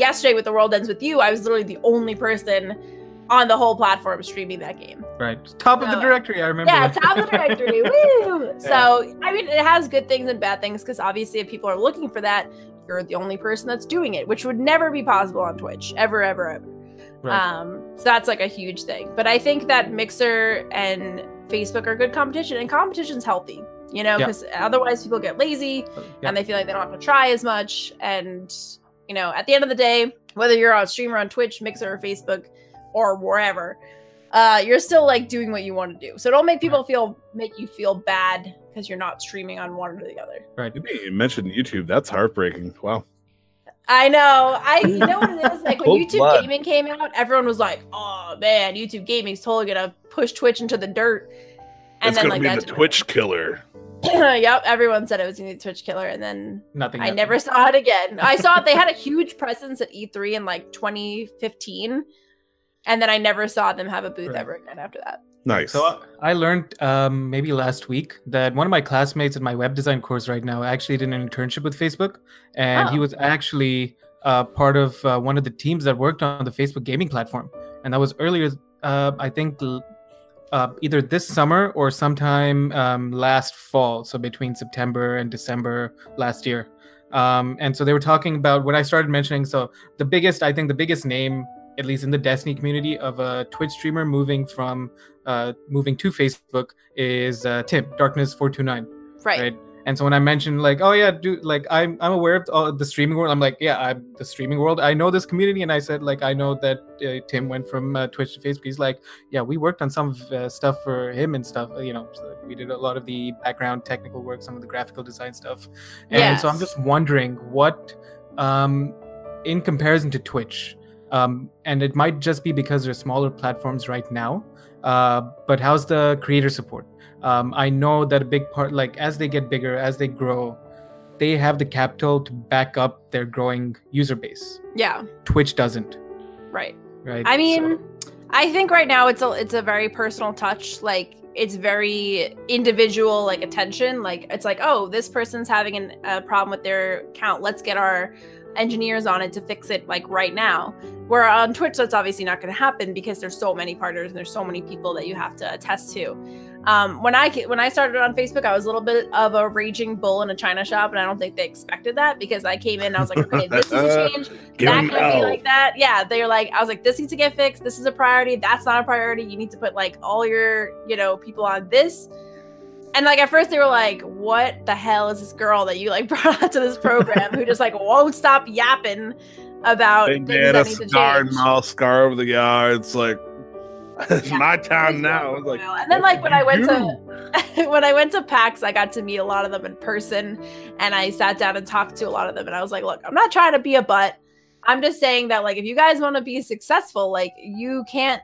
yesterday with The World Ends With You, I was literally the only person on the whole platform streaming that game. Right. Top so, of the directory, I remember. Yeah, that. Top of the directory. Woo! So, yeah. I mean, it has good things and bad things because obviously if people are looking for that, you're the only person that's doing it, which would never be possible on Twitch. Ever, ever, ever. Right. Um, so that's like a huge thing. But I think that Mixer and Facebook are good competition, and competition's healthy. You know, because yeah. otherwise people get lazy yeah. and they feel like they don't have to try as much. And, you know, at the end of the day, whether you're on stream or on Twitch, Mixer or Facebook or wherever, uh, you're still like doing what you want to do. So don't make people feel, make you feel bad because you're not streaming on one or the other. Right. You mentioned YouTube. That's heartbreaking. Wow. I know. I you know what it is? Like when YouTube blood. Gaming came out, everyone was like, oh man, YouTube Gaming's totally going to push Twitch into the dirt. And it's then gonna like be that the Twitch killer. Yep, everyone said it was going to be Twitch killer, and then nothing. I happened. Never saw it again. I saw it. They had a huge presence at E three in like twenty fifteen, and then I never saw them have a booth right. ever again after that. Nice. So I learned um, maybe last week that one of my classmates in my web design course right now actually did an internship with Facebook, and oh. he was actually uh, part of uh, one of the teams that worked on the Facebook gaming platform, and that was earlier, uh, I think. Uh, either this summer or sometime um, last fall, so between September and December last year. Um, and so they were talking about when I started mentioning, so the biggest, I think the biggest name, at least in the Destiny community, of a Twitch streamer moving from, uh, moving to Facebook is uh, Tim, Darkness four two nine. Right. right. And so when I mentioned like, oh yeah, dude, like I'm, I'm aware of all the streaming world. I'm like, yeah, I'm the streaming world. I know this community. And I said, like, I know that uh, Tim went from uh, Twitch to Facebook. He's like, yeah, we worked on some uh, stuff for him and stuff. You know, so we did a lot of the background technical work, some of the graphical design stuff. And yes. so I'm just wondering what, um, in comparison to Twitch, um, and it might just be because they're smaller platforms right now, uh, but how's the creator support? Um, I know that a big part, like as they get bigger, as they grow, they have the capital to back up their growing user base. Yeah. Twitch doesn't. Right. Right. I mean, so. I think right now it's a it's a very personal touch. Like it's very individual, like attention. Like it's like, oh, this person's having an, a problem with their account. Let's get our engineers on it to fix it like right now. Where on Twitch, that's obviously not going to happen because there's so many partners and there's so many people that you have to attest to. Um, when I when I started on Facebook, I was a little bit of a raging bull in a China shop, and I don't think they expected that because I came in and I was like, okay, this is a change. That can't be like that. Yeah, they were like, I was like, this needs to get fixed. This is a priority. That's not a priority. You need to put like all your, you know, people on this. And like at first they were like, what the hell is this girl that you like brought out to this program who just like won't stop yapping about they things that a need to change. Mouth scar over the yard. It's like. It's yeah, my time now. Like, and then, like when I went to when I went to PAX, I got to meet a lot of them in person, and I sat down and talked to a lot of them. And I was like, "Look, I'm not trying to be a butt. I'm just saying that, like, if you guys want to be successful, like, you can't.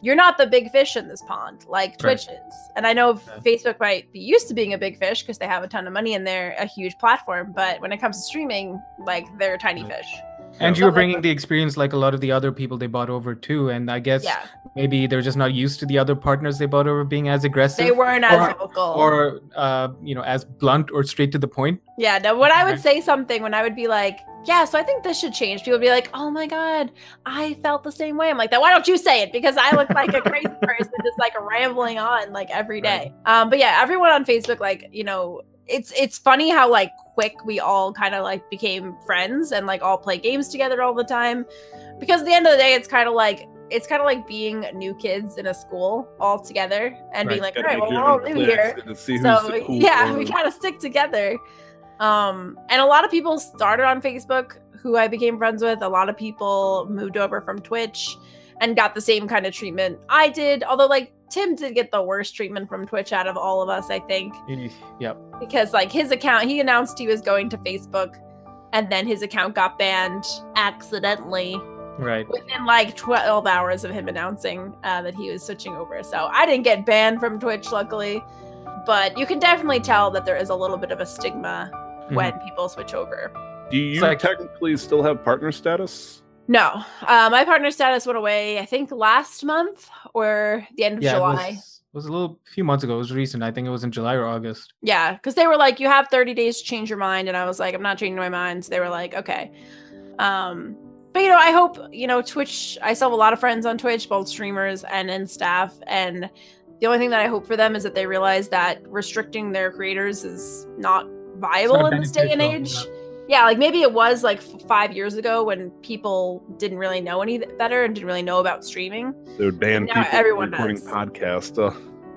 You're not the big fish in this pond, like Twitch right. is. And I know yeah. Facebook might be used to being a big fish because they have a ton of money and they're a huge platform. But when it comes to streaming, like, they're a tiny right. fish. And you were bringing the experience like a lot of the other people they bought over too. And I guess yeah. maybe they're just not used to the other partners they bought over being as aggressive. They weren't or, as vocal. Or, uh, you know, as blunt or straight to the point. Yeah, no, when I would say something, when I would be like, yeah, so I think this should change. People would be like, oh my God, I felt the same way. I'm like, why don't you say it? Because I look like a crazy person just like rambling on like every day. Right. Um, but yeah, everyone on Facebook, like, you know, it's it's funny how like quick we all kind of like became friends and like all play games together all the time, because at the end of the day it's kind of like it's kind of like being new kids in a school all together and right. being like, all right, well, we're all new here, so cool yeah one. we kind of stick together. Um and a lot of people started on Facebook who I became friends with. A lot of people moved over from Twitch and got the same kind of treatment I did, although like Tim did get the worst treatment from Twitch out of all of us, I think. Yep. Because like his account, he announced he was going to Facebook and then his account got banned accidentally. Right. Within like twelve hours of him announcing uh, that he was switching over. So I didn't get banned from Twitch, luckily. But you can definitely tell that there is a little bit of a stigma mm-hmm. when people switch over. Do you so technically still have partner status? No, uh, my partner status went away, I think, last month or the end of yeah, July. It was, it was a little few months ago. It was recent. I think it was in July or August. Yeah, because they were like, you have thirty days to change your mind. And I was like, I'm not changing my mind. So they were like, OK. Um, but, you know, I hope, you know, Twitch, I still have a lot of friends on Twitch, both streamers and in staff. And the only thing that I hope for them is that they realize that restricting their creators is not viable not in this day and age. Yeah. Yeah, like maybe it was like five years ago when people didn't really know any better and didn't really know about streaming. They would ban people from recording podcasts. Uh.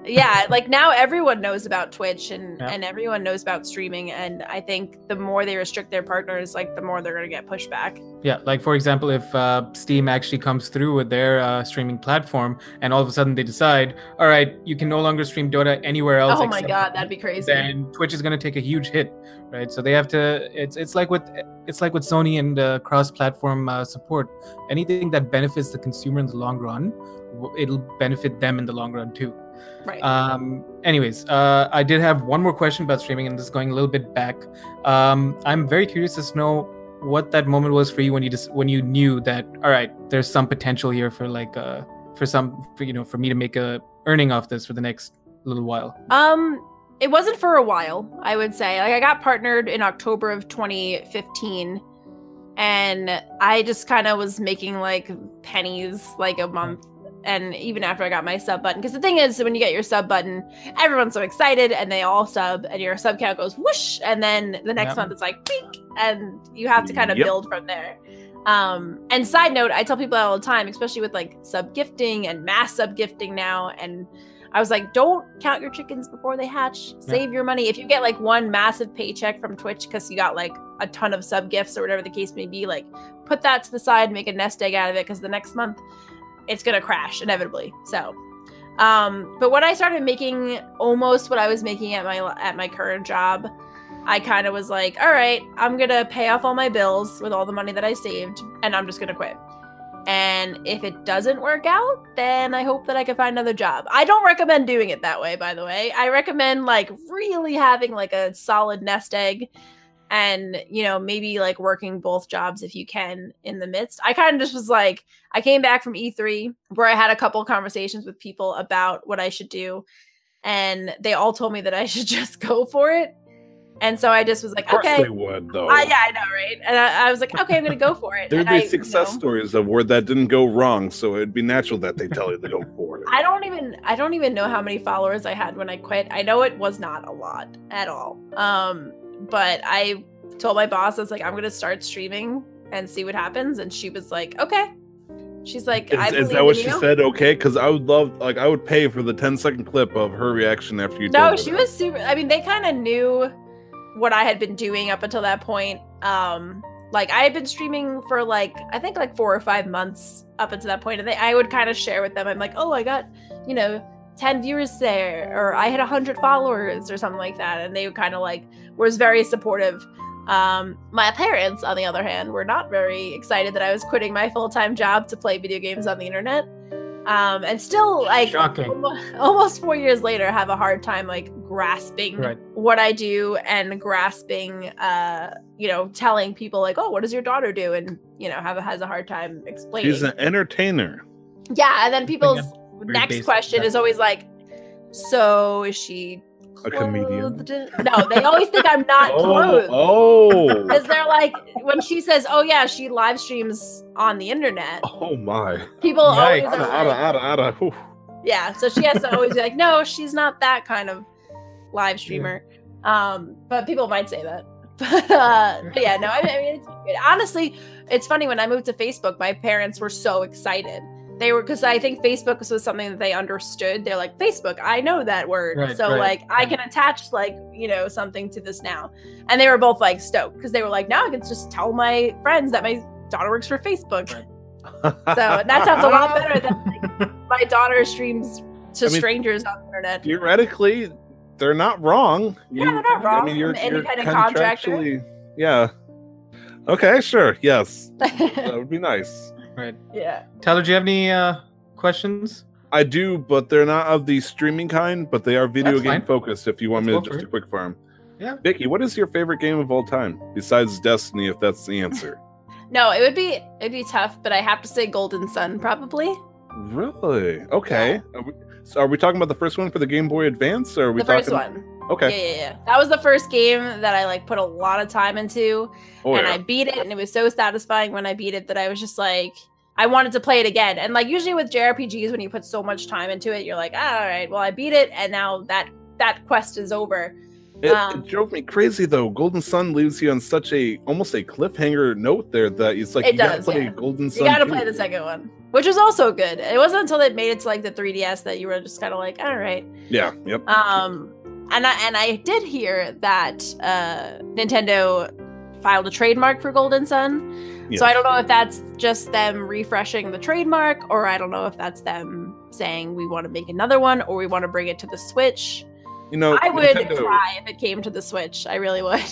Yeah, like now everyone knows about Twitch and, yeah. and everyone knows about streaming. And I think the more they restrict their partners, like the more they're going to get pushback. Yeah, like for example, if uh, Steam actually comes through with their uh, streaming platform and all of a sudden they decide, all right, you can no longer stream Dota anywhere else. Oh my God, that'd be crazy. And Twitch is going to take a huge hit. Right, so they have to. It's it's like with it's like with Sony and uh, cross-platform uh, support. Anything that benefits the consumer in the long run, it'll benefit them in the long run too. Right. Um, anyways, uh, I did have one more question about streaming, and this is going a little bit back. Um, I'm very curious to know what that moment was for you when you just when you knew that all right, there's some potential here for like uh, for some for, you know for me to make a earning off this for the next little while. Um. It wasn't for a while, I would say. Like I got partnered in October of twenty fifteen and I just kind of was making like pennies like a month. And even after I got my sub button, because the thing is when you get your sub button, everyone's so excited and they all sub and your sub count goes whoosh. And then the next yep. month it's like, pink, and you have to kind of yep. build from there. Um, and side note, I tell people all the time, especially with like sub gifting and mass sub gifting now, and I was like, don't count your chickens before they hatch. Save yeah. your money. If you get like one massive paycheck from Twitch because you got like a ton of sub gifts or whatever the case may be, like put that to the side, make a nest egg out of it, because the next month it's going to crash inevitably. So, um, but when I started making almost what I was making at my at my current job, I kind of was like, all right, I'm going to pay off all my bills with all the money that I saved and I'm just going to quit. And if it doesn't work out, then I hope that I can find another job. I don't recommend doing it that way, by the way. I recommend like really having like a solid nest egg and, you know, maybe like working both jobs if you can in the midst. I kind of just was like, I came back from E three where I had a couple of conversations with people about what I should do. And they all told me that I should just go for it. And so I just was like, of course okay. They would, though. Uh, yeah, I know, right? And I, I was like, okay, I'm going to go for it. There'd be success you know, stories of where that didn't go wrong, so it'd be natural that they tell you to go for it. I don't even, I don't even know how many followers I had when I quit. I know it was not a lot at all. Um, but I told my boss, I was like, I'm going to start streaming and see what happens. And she was like, okay. She's like, is, I believe in you. Is that what she said? Okay, because I would love, like, I would pay for the ten second clip of her reaction after you. No, told her she that. was super. I mean, they kind of knew what I had been doing up until that point. Um, like I had been streaming for like, I think like four or five months up until that point. And they, I would kind of share with them. I'm like, oh, I got, you know, ten viewers there, or I had a hundred followers or something like that. And they would kind of like, was very supportive. Um, my parents, on the other hand, were not very excited that I was quitting my full-time job to play video games on the internet. um, and still like Shocking. almost four years later have a hard time like grasping right. what I do and grasping, uh, you know, telling people like, oh, what does your daughter do? And, you know, have has a hard time explaining. She's an entertainer. Yeah. And then people's next question stuff. is always like, so is she a comedian? No, they always think I'm not clothed. Oh, because oh. they're like, when she says, "Oh yeah, she live streams on the internet." Oh my! People Yikes. always are like, ada, ada, ada. Yeah, so she has to always be like, "No, she's not that kind of live streamer." Yeah. Um, but people might say that. But, uh, but yeah, no, I mean, it's, it, honestly, it's funny. When I moved to Facebook, my parents were so excited. They were, because I think Facebook was something that they understood. They're like, Facebook, I know that word. Right, so right, like right. I can attach like, you know, something to this now. And they were both like stoked because they were like, now I can just tell my friends that my daughter works for Facebook. Right. So that sounds a lot better than like, my daughter streams to I mean, strangers on the internet. Theoretically, they're not wrong. Yeah, you, they're not wrong. I mean, you're, you're independent contractor. Yeah. Okay, sure. Yes. That would be nice. Right. Yeah. Tyler, do you have any uh, questions? I do, but they're not of the streaming kind, but they are video That's game fine. focused. If you want Let's me to just it. a quick farm. Yeah. Vicky, what is your favorite game of all time besides Destiny? If that's the answer. No, it would be it'd be tough, but I have to say Golden Sun probably. Really? Okay. Yeah. Are we, so are we talking about the first one for the Game Boy Advance, or are we the talking? The first one. Okay. Yeah, yeah, yeah. That was the first game that I like put a lot of time into, oh, and yeah. I beat it, and it was so satisfying when I beat it that I was just like, I wanted to play it again. And like usually with J R P Gs, when you put so much time into it, you're like, ah, all right, well I beat it, and now that that quest is over. It, um, it drove me crazy though. Golden Sun leaves you on such a almost a cliffhanger note there that it's like it you does, gotta play yeah. Golden Sun. You gotta too. play the second one, which was also good. It wasn't until they made it to like the three D S that you were just kind of like, all right. Yeah. Yep. Um. And I, and I did hear that uh, Nintendo filed a trademark for Golden Sun. Yes. So I don't know if that's just them refreshing the trademark, or I don't know if that's them saying we want to make another one, or we want to bring it to the Switch. You know, I would Nintendo... cry if it came to the Switch. I really would.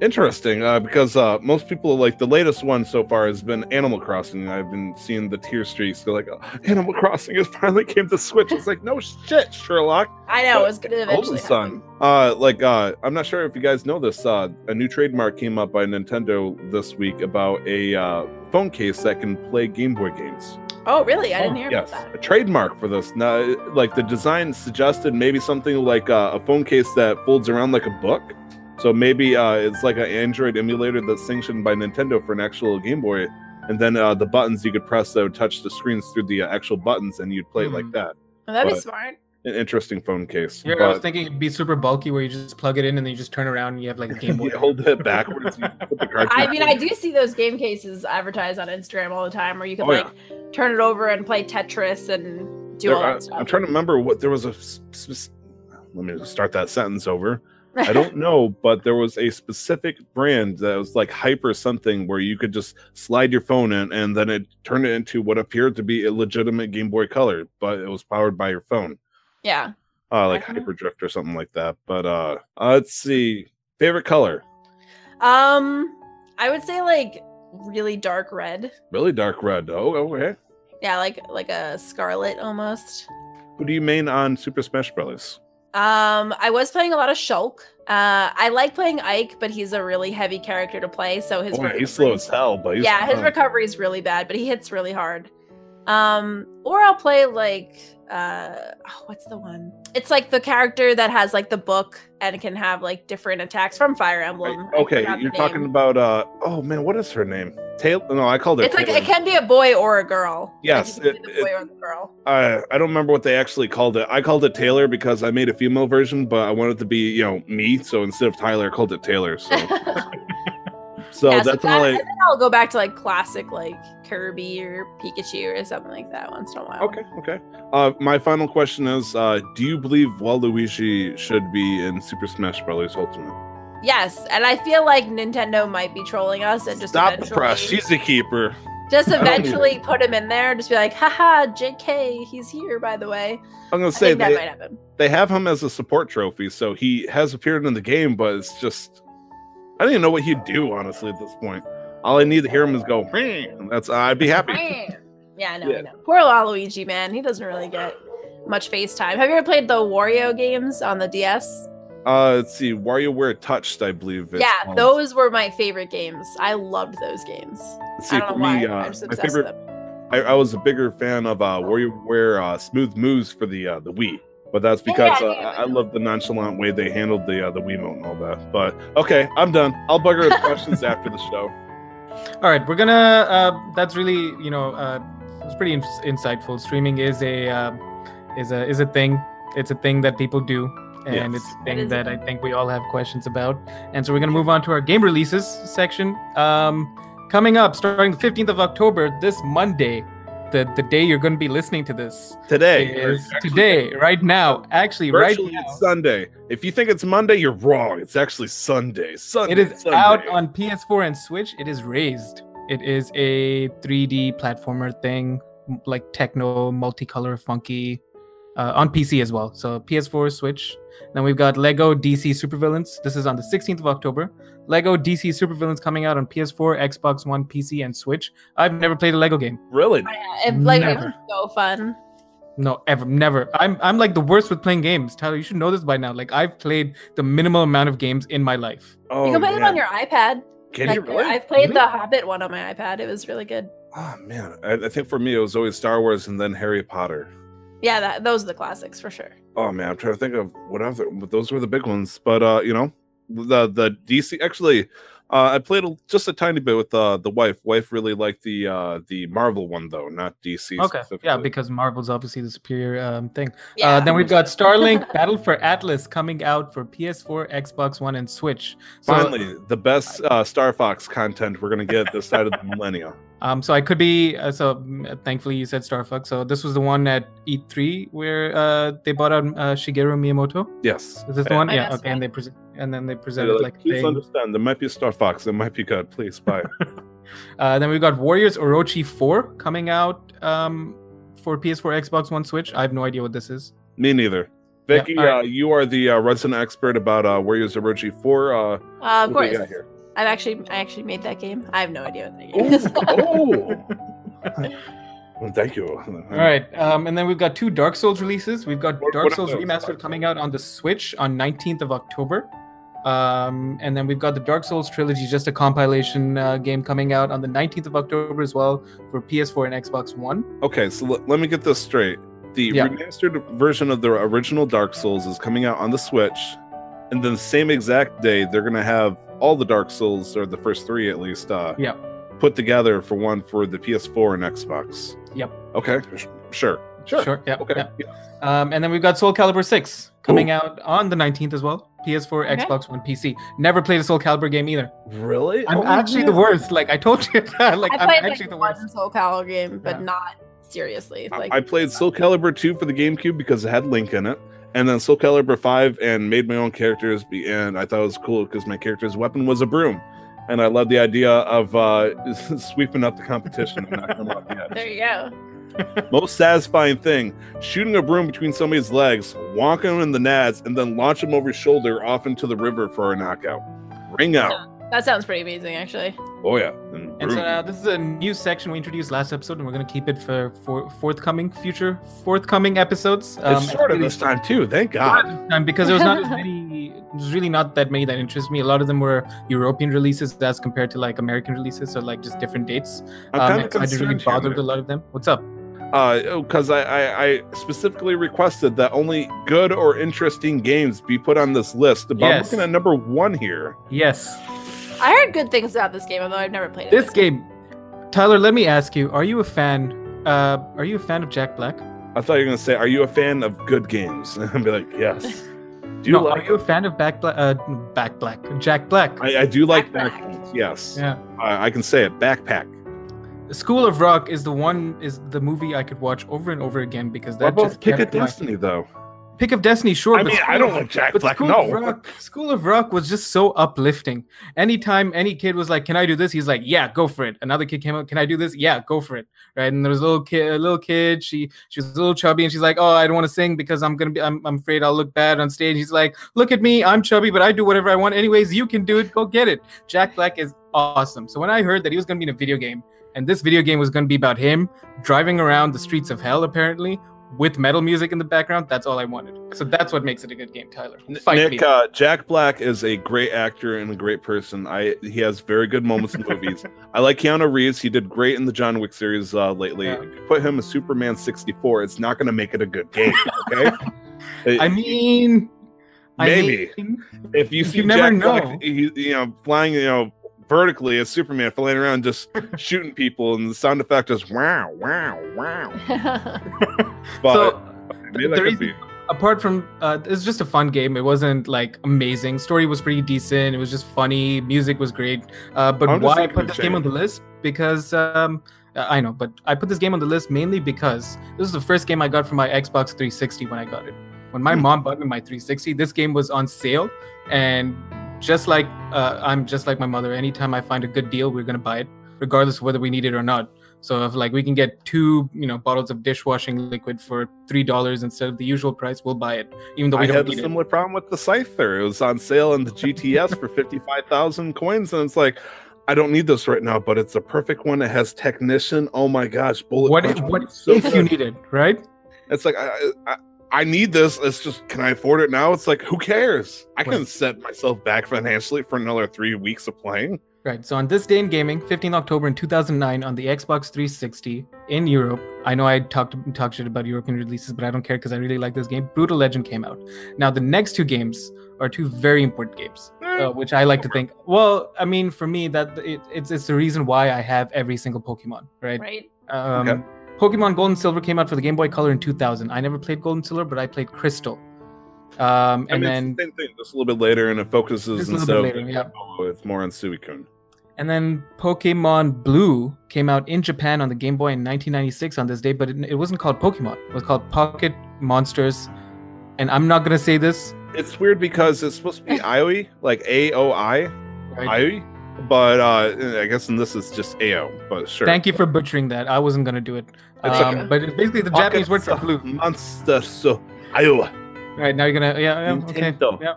Interesting, uh, because uh, most people, like the latest one so far has been Animal Crossing. I've been seeing the tear streaks. They're like, oh, Animal Crossing has finally came to Switch. It's like, no shit, Sherlock. I know, but it was going to eventually happen. Uh, like, uh, I'm not sure if you guys know this. Uh, a new trademark came up by Nintendo this week about a uh, phone case that can play Game Boy games. Oh, really? I didn't hear oh, about yes. that. A trademark for this. Now, like the design suggested maybe something like uh, a phone case that folds around like a book. So maybe uh, it's like an Android emulator that's sanctioned by Nintendo for an actual Game Boy, and then uh, the buttons you could press that would touch the screens through the uh, actual buttons, and you'd play mm-hmm. it like that. Well, that'd but be smart. An interesting phone case. Yeah, but I was thinking it'd be super bulky, where you just plug it in and then you just turn around and you have like a Game Boy. You hold it backwards. And put the cartridge I mean, in. I do see those game cases advertised on Instagram all the time, where you can oh, like yeah. turn it over and play Tetris and do there, all that I, stuff. I'm trying to remember what there was a. Let me start that sentence over. I don't know, but there was a specific brand that was like Hyper something, where you could just slide your phone in and then it turned it into what appeared to be a legitimate Game Boy Color, but it was powered by your phone. Yeah. Uh, like Hyperdrift or something like that. But uh, uh, let's see. Favorite color? Um, I would say like really dark red. Really dark red. Oh, okay. Yeah, like like a scarlet almost. Who do you main on Super Smash Bros.? Um, I was playing a lot of Shulk. Uh, I like playing Ike, but he's a really heavy character to play, so his oh, recovery, he's slow as hell. But he's yeah, his um, recovery is really bad, but he hits really hard. Um, or I'll play like uh, oh, what's the one? It's like the character that has like the book and can have like different attacks from Fire Emblem. Right. Okay, you're talking about uh, oh man, what is her name? Taylor? No, I called it. It's Taylor. Like it can be a boy or a girl. Yes, like it, be the boy it, or the girl. I I don't remember what they actually called it. I called it Taylor because I made a female version, but I wanted it to be you know me. So instead of Tyler, I called it Taylor. So, so yeah, that's so that, all. I, I think I'll go back to like classic like Kirby or Pikachu or something like that once in a while. Okay, okay. Uh, my final question is: uh, do you believe Waluigi should be in Super Smash Bros. Ultimate? Yes, and I feel like Nintendo might be trolling us and just stop the press. She's the keeper. Just eventually put him in there, and just be like, haha, J K, he's here, by the way. I'm gonna I say think they, that might happen. They have him as a support trophy, so he has appeared in the game, but it's just I don't even know what he'd do honestly at this point. All I need to hear him is go, that's I'd be happy. Yeah, no, yeah. I know. Poor Waluigi, man. He doesn't really get much face time. Have you ever played the Wario games on the D S? Uh, let's see. WarioWare Touched, I believe. Yeah, called. Those were my favorite games. I loved those games. Let's see, I don't for know me, why. Uh, I'm just obsessed my favorite, with them. I, I was a bigger fan of uh, WarioWare uh, Smooth Moves for the uh, the Wii. But that's because yeah, uh, yeah, I, I love the nonchalant way they handled the uh, the Wiimote and all that. But okay, I'm done. I'll bug her with questions after the show. All right, we're gonna. Uh, that's really, you know, uh, it's pretty in insightful. Streaming is a uh, is a is a thing. It's a thing that people do, and yes. it's a thing it that a thing. I think we all have questions about. And so we're gonna move on to our game releases section. Um, coming up, starting the fifteenth of October, this Monday. The, the day you're going to be listening to this today is actually, today right now actually right now it's Sunday. If you think it's Monday, you're wrong. It's actually Sunday. Sunday. It is Sunday. Out on P S four and Switch. It is Raised. It is a three D platformer thing, like techno, multicolor, funky, uh, on P C as well. So P S four, Switch. Then we've got Lego D C Supervillains. This is on the sixteenth of October. Lego D C Supervillains coming out on P S four, Xbox One, P C, and Switch. I've never played a Lego game. Really? Yeah, it, like, never. It was so fun. No, ever, never. I'm I'm like the worst with playing games. Tyler, you should know this by now. Like, I've played the minimal amount of games in my life. Oh, you can play yeah. them on your iPad. Can like, you really? I've played really? the Hobbit one on my iPad. It was really good. Oh, man. I, I think for me, it was always Star Wars and then Harry Potter. Yeah, that, those are the classics for sure. Oh, man. I'm trying to think of what other, but those were the big ones. But, uh, you know. The the D C actually, uh, I played a, just a tiny bit with uh, the wife. Wife really liked the uh, the Marvel one though, not D C. Okay, yeah, because Marvel's obviously the superior um, thing. Yeah. Uh, then we've got Starlink Battle for Atlas coming out for P S four, Xbox One, and Switch. So, finally, the best uh, Star Fox content we're gonna get this side of the millennium. Um, so I could be uh, so. Thankfully, you said Star Fox. So this was the one at E three where uh, they bought out uh, Shigeru Miyamoto. Yes, is this the one? I yeah. Okay, and they present and then they presented like. like please thing. Understand, there might be Star Fox. There might be God. Please buy. uh, then we've got Warriors Orochi four coming out um, for P S four, Xbox One, Switch. I have no idea what this is. Me neither. Vicky, yeah, right. uh, you are the uh, resident expert about uh, Warriors Orochi four. Uh, uh, of course. We got here? I've actually, I actually made that game. I have no idea what that game is. Oh, well, thank you. All right, um, and then we've got two Dark Souls releases. We've got what, Dark what Souls Remastered coming out on the Switch on nineteenth of October, um, and then we've got the Dark Souls trilogy, just a compilation uh, game coming out on the nineteenth of October as well for P S four and Xbox One. Okay, so l let me get this straight. The yeah. remastered version of the original Dark Souls is coming out on the Switch, and then the same exact day they're gonna have all the Dark Souls, or the first three at least, uh, yeah. put together for one for the P S four and Xbox. Yep. Okay. Sure. Sure. Sure. Yep. Okay. Yep. Yeah. Um, and then we've got Soul Calibur six coming Ooh. out on the nineteenth as well. P S four, okay. Xbox One, P C. Never played a Soul Calibur game either. Really? I'm oh, actually yeah. the worst. Like I told you that. Like I played, I'm actually like, the worst. One Soul Calibur game, but yeah. not seriously. Like I, I played Soul Calibur two for the GameCube because it had Link in it. And then Soul Calibur five and made my own characters, be, and I thought it was cool because my character's weapon was a broom. And I love the idea of uh, sweeping up the competition and knocking them off the edge. There you go. Most satisfying thing, shooting a broom between somebody's legs, wonk them in the nads, and then launch them over his shoulder off into the river for a knockout. Ring out. Yeah. That sounds pretty amazing, actually. Oh, yeah. And, and so now this is a new section we introduced last episode, and we're going to keep it for, for forthcoming future, forthcoming episodes. Um, it's shorter this time, too. Thank God. Time because there was not as many, there's really not that many that interest me. A lot of them were European releases as compared to, like, American releases, so, like, just different dates. I'm um, kind of I didn't really bother with a lot of them. What's up? Because uh, I, I, I specifically requested that only good or interesting games be put on this list. But yes. I'm looking at number one here. Yes. I heard good things about this game, although I've never played it. This game, Tyler. Let me ask you: Are you a fan? Uh, are you a fan of Jack Black? I thought you were gonna say, "Are you a fan of good games?" And I'd be like, "Yes." Do you no, like are you a fan of Back Black? Uh, Back Black, Jack Black. I, I do like Back games. Yes. Yeah. I, I can say it. Backpack. School of Rock is the one is the movie I could watch over and over again because that. What about Pick a Destiny though? Pick of Destiny, sure. I mean, I don't like Jack Black, School no. Of Rock, School of Rock was just so uplifting. Anytime any kid was like, "Can I do this?" He's like, "Yeah, go for it." Another kid came up, "Can I do this?" "Yeah, go for it." Right? And there was a little kid, a little kid. She she was a little chubby, and she's like, "Oh, I don't want to sing because I'm gonna be, I'm, I'm afraid I'll look bad on stage." He's like, "Look at me, I'm chubby, but I do whatever I want. Anyways, you can do it. Go get it." Jack Black is awesome. So when I heard that he was gonna be in a video game, and this video game was going to be about him driving around the streets of hell, apparently, with metal music in the background. That's all I wanted. So that's what makes it a good game, Tyler. Fight Nick, uh, Jack Black is a great actor and a great person. I He has very good moments in movies. I like Keanu Reeves. He did great in the John Wick series uh, lately. Yeah. If you put him as Superman sixty-four, it's not going to make it a good game, okay? it, I mean... Maybe. I mean, if you see you never Jack know. Black, he, you know, flying, you know, vertically as Superman, flying around just shooting people, and the sound effect is wow, wow, wow. But so, maybe that could be. Apart from, uh, it's just a fun game. It wasn't like amazing. Story was pretty decent. It was just funny. Music was great. Uh, but why I put this game on the list? Because um, I know, but I put this game on the list mainly because this is the first game I got from my Xbox three sixty when I got it. When my mom bought me my three sixty, this game was on sale, and just like uh, I'm just like my mother, anytime I find a good deal, we're gonna buy it, regardless of whether we need it or not. So if like we can get two, you know, bottles of dishwashing liquid for three dollars instead of the usual price, we'll buy it, even though we I don't need it. I had a similar problem with the Scyther. It was on sale in the G T S for fifty-five thousand coins, and it's like, I don't need this right now, but it's a perfect one. It has technician. Oh my gosh, bullet. What if, what so if you need it, right? It's like I. I I need this. It's just, can I afford it now? It's like, who cares? I can set myself back financially for another three weeks of playing. Right. So on this day in gaming, fifteenth October in two thousand nine, on the Xbox three sixty in Europe. I know I talked talked shit about European releases, but I don't care because I really like this game. Brutal Legend came out. Now the next two games are two very important games, uh, which I like to think. Well, I mean, for me, that it, it's it's the reason why I have every single Pokemon. Right. Right. Um, okay. Pokemon Gold and Silver came out for the Game Boy Color in two thousand. I never played Gold and Silver, but I played Crystal. Um, and I mean, then it's the same thing, just a little bit later, and it focuses and so later, yeah. It's more on Suicune. And then Pokemon Blue came out in Japan on the Game Boy in nineteen ninety-six on this day, but it, it wasn't called Pokemon. It was called Pocket Monsters. And I'm not gonna say this. It's weird because it's supposed to be I O I, like A O I, right. I O I. But uh, I guess in this is just A O, but sure. Thank you for butchering that. I wasn't going to do it. It's um, okay. But it's basically the Pocket Japanese word for blue. Monster, so Iowa. Right, now you're going to... Yeah, yeah okay. Yeah.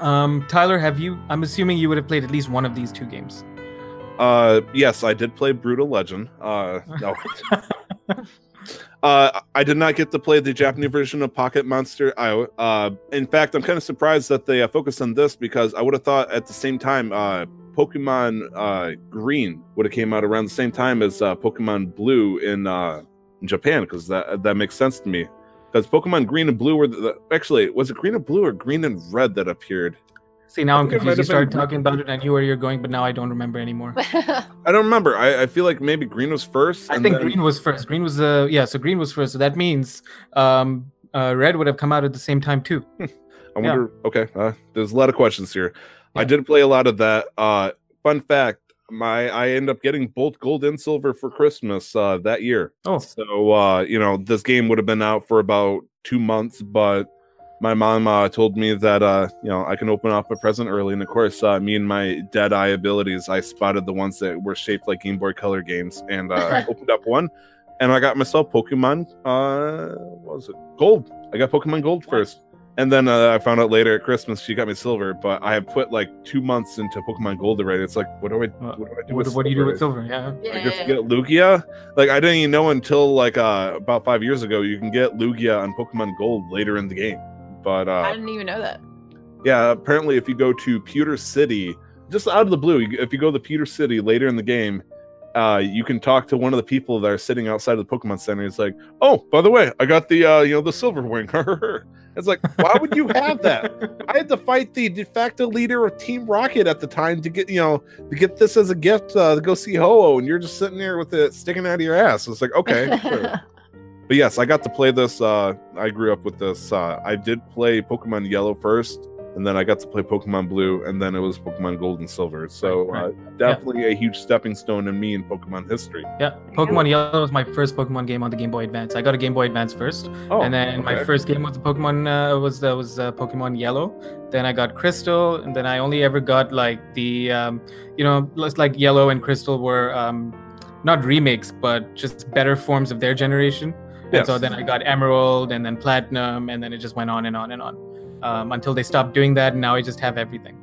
Um, Tyler, have you... I'm assuming you would have played at least one of these two games. Uh, yes, I did play Brutal Legend. Uh, no. uh, I did not get to play the Japanese version of Pocket Monster Iowa. Uh, in fact, I'm kind of surprised that they uh, focused on this because I would have thought at the same time... Uh, Pokemon uh, Green would have came out around the same time as uh, Pokemon Blue in uh, Japan, because that that makes sense to me. Because Pokemon Green and Blue were the, the, actually was it Green and Blue or Green and Red that appeared? See, now I'm confused. You started talking about it, and I knew where you're going, but now I don't remember anymore. I don't remember. I, I feel like maybe Green was first. I think then... Green was first. Green was uh yeah. So Green was first. So that means um, uh, Red would have come out at the same time too. I wonder. Yeah. Okay, uh, there's a lot of questions here. Yeah. I did play a lot of that. Uh, fun fact, my I ended up getting both Gold and Silver for Christmas uh, that year. Oh, so uh, you know, this game would have been out for about two months, but my mom uh, told me that uh, you know, I can open up a present early, and of course, uh, me and my dead eye abilities, I spotted the ones that were shaped like Game Boy Color games, and uh, opened up one, and I got myself Pokemon. Uh, what was it? Gold. I got Pokemon Gold wow. first. And then uh, I found out later at Christmas she got me Silver, but I have put like two months into Pokemon Gold already. It's like, what do I, what do, I do what, with what do you do with Silver? Yeah, yeah. I just get Lugia. Like I didn't even know until like uh, about five years ago you can get Lugia on Pokemon Gold later in the game. But uh, I didn't even know that. Yeah, apparently if you go to Pewter City, just out of the blue, if you go to Pewter City later in the game, uh, you can talk to one of the people that are sitting outside of the Pokemon Center. It's like, oh, by the way, I got the uh, you know the Silver Wing. It's like, why would you have that? I had to fight the de facto leader of Team Rocket at the time to get, you know, to get this as a gift uh, to go see Ho-Oh, and you're just sitting there with it sticking out of your ass. It's like, okay. Sure. But yes, I got to play this. Uh, I grew up with this. Uh, I did play Pokemon Yellow first, and then I got to play Pokemon Blue, and then it was Pokemon Gold and Silver. So right, right. Uh, definitely yeah. a huge stepping stone in me in Pokemon history. Yeah, Pokemon Yellow was my first Pokemon game on the Game Boy Advance. I got a Game Boy Advance first, oh, and then okay. my first game was the Pokemon uh, was uh, was uh, Pokemon Yellow. Then I got Crystal, and then I only ever got like the um, you know, like Yellow and Crystal were um, not remakes, but just better forms of their generation. Yes. And so then I got Emerald, and then Platinum, and then it just went on and on and on. Um, until they stopped doing that, and now I just have everything.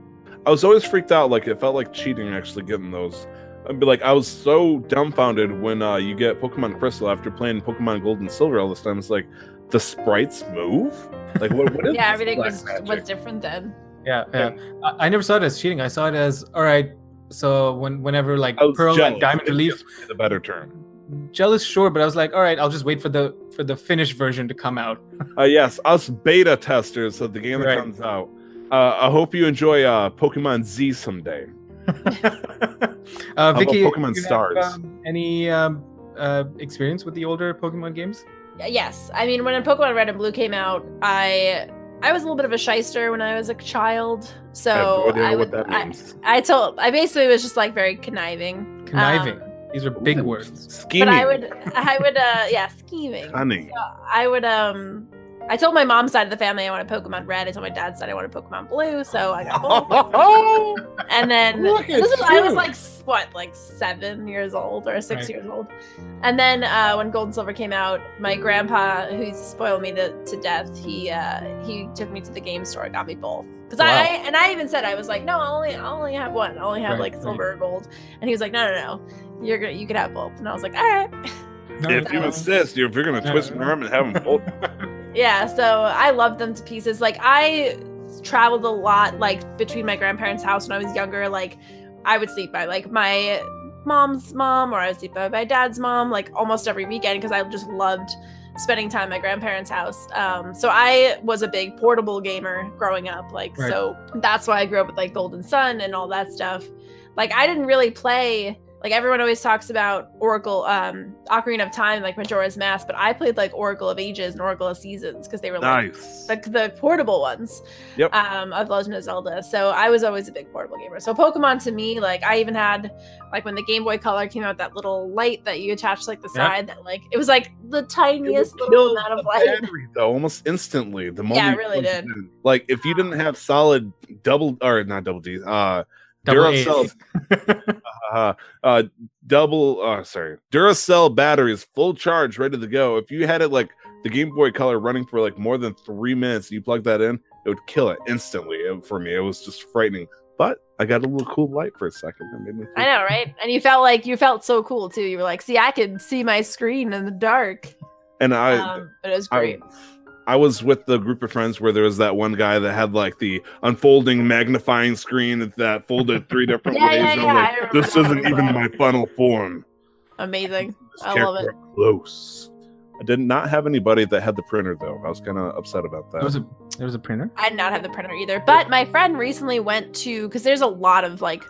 I was always freaked out, like it felt like cheating actually getting those. I'd be like, I was so dumbfounded when uh, you get Pokemon Crystal after playing Pokemon Gold and Silver all this time. It's like, the sprites move? Like, what, what is yeah, everything was, was different then. Yeah, yeah. yeah. I, I never saw it as cheating. I saw it as, all right, so when whenever, like, Pearl jealous. and Diamond Relief... It's a better term. Jealous, sure, but I was like, all right, I'll just wait for the for the finished version to come out. uh, yes, us beta testers of the game that right. comes out. Uh, I hope you enjoy uh, Pokemon Z someday. uh, Vicky, Pokemon Stars. Have, um, any um, uh, experience with the older Pokemon games? Yes, I mean, when Pokemon Red and Blue came out, I I was a little bit of a shyster when I was a child, so I, I, would, what that means. I, I told I basically was just like very conniving. Conniving. Um, These are big words. Scheming. But I would, I would, uh, yeah, scheming. Cunning. So I would, um, I told my mom's side of the family I wanted Pokemon Red. I told my dad's side I wanted Pokemon Blue. So I got both. And then this was, I was like, what, like seven years old or six right. years old. And then uh, when Gold and Silver came out, my grandpa, who spoiled me to, to death, he uh, he took me to the game store and got me both. Because wow. I, I and I even said I was like, no, I'll only I'll only have one. I'll only have right, like silver right. or gold. And he was like, no, no, no. You're gonna, you could have both, and I was like, all right. No, if you insist, you're, if you're gonna twist an arm and have them both. Yeah, so I love them to pieces. Like I traveled a lot, like between my grandparents' house when I was younger. Like I would sleep by like my mom's mom, or I would sleep by my dad's mom, like almost every weekend because I just loved spending time at my grandparents' house. Um, so I was a big portable gamer growing up. Like right. so that's why I grew up with like Golden Sun and all that stuff. Like I didn't really play. Like everyone always talks about Oracle, um, Ocarina of Time, like Majora's Mask, but I played like Oracle of Ages and Oracle of Seasons because they were like nice. the, the portable ones yep. um, of Legend of Zelda. So I was always a big portable gamer. So Pokemon to me, like I even had like when the Game Boy Color came out, that little light that you attach to, like the yeah. side that like it was like the tiniest little amount of light. Battery, though, almost instantly. The moment yeah, it really did. In. Like if you didn't have solid double or not double D, uh, Duracell, uh, uh, double, uh, sorry, Duracell batteries, full charge, ready to go. If you had it like the Game Boy Color running for like more than three minutes, you plug that in, it would kill it instantly. It, for me, it was just frightening. But I got a little cool light for a second. That made me feel I know, right? And you felt like you felt so cool too. You were like, see, I can see my screen in the dark. And I, um, but it was great. I, I was with the group of friends where there was that one guy that had like the unfolding magnifying screen that folded three different yeah, ways. Yeah, yeah, like, this isn't that. even my final form. Amazing. I love it. Close. I did not have anybody that had the printer though. I was kind of upset about that. There was a, there was a printer? I did not have the printer either. But my friend recently went to, because there's a lot of like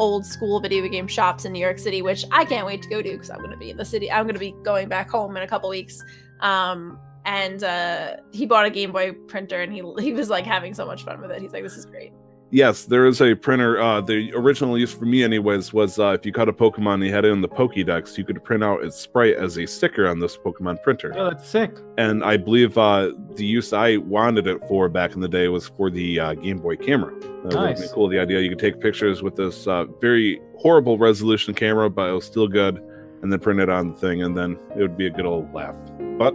old school video game shops in New York City, which I can't wait to go to because I'm going to be in the city. I'm going to be going back home in a couple weeks. Um, And uh, he bought a Game Boy printer, and he he was like having so much fun with it. He's like, "This is great." Yes, there is a printer. Uh, the original use for me, anyways, was uh, if you caught a Pokemon, and you had it in the Pokédex, you could print out its sprite as a sticker on this Pokemon printer. Oh, that's sick! And I believe uh, the use I wanted it for back in the day was for the uh, Game Boy camera. That nice. was cool. The idea you could take pictures with this uh, very horrible resolution camera, but it was still good, and then print it on the thing, and then it would be a good old laugh. But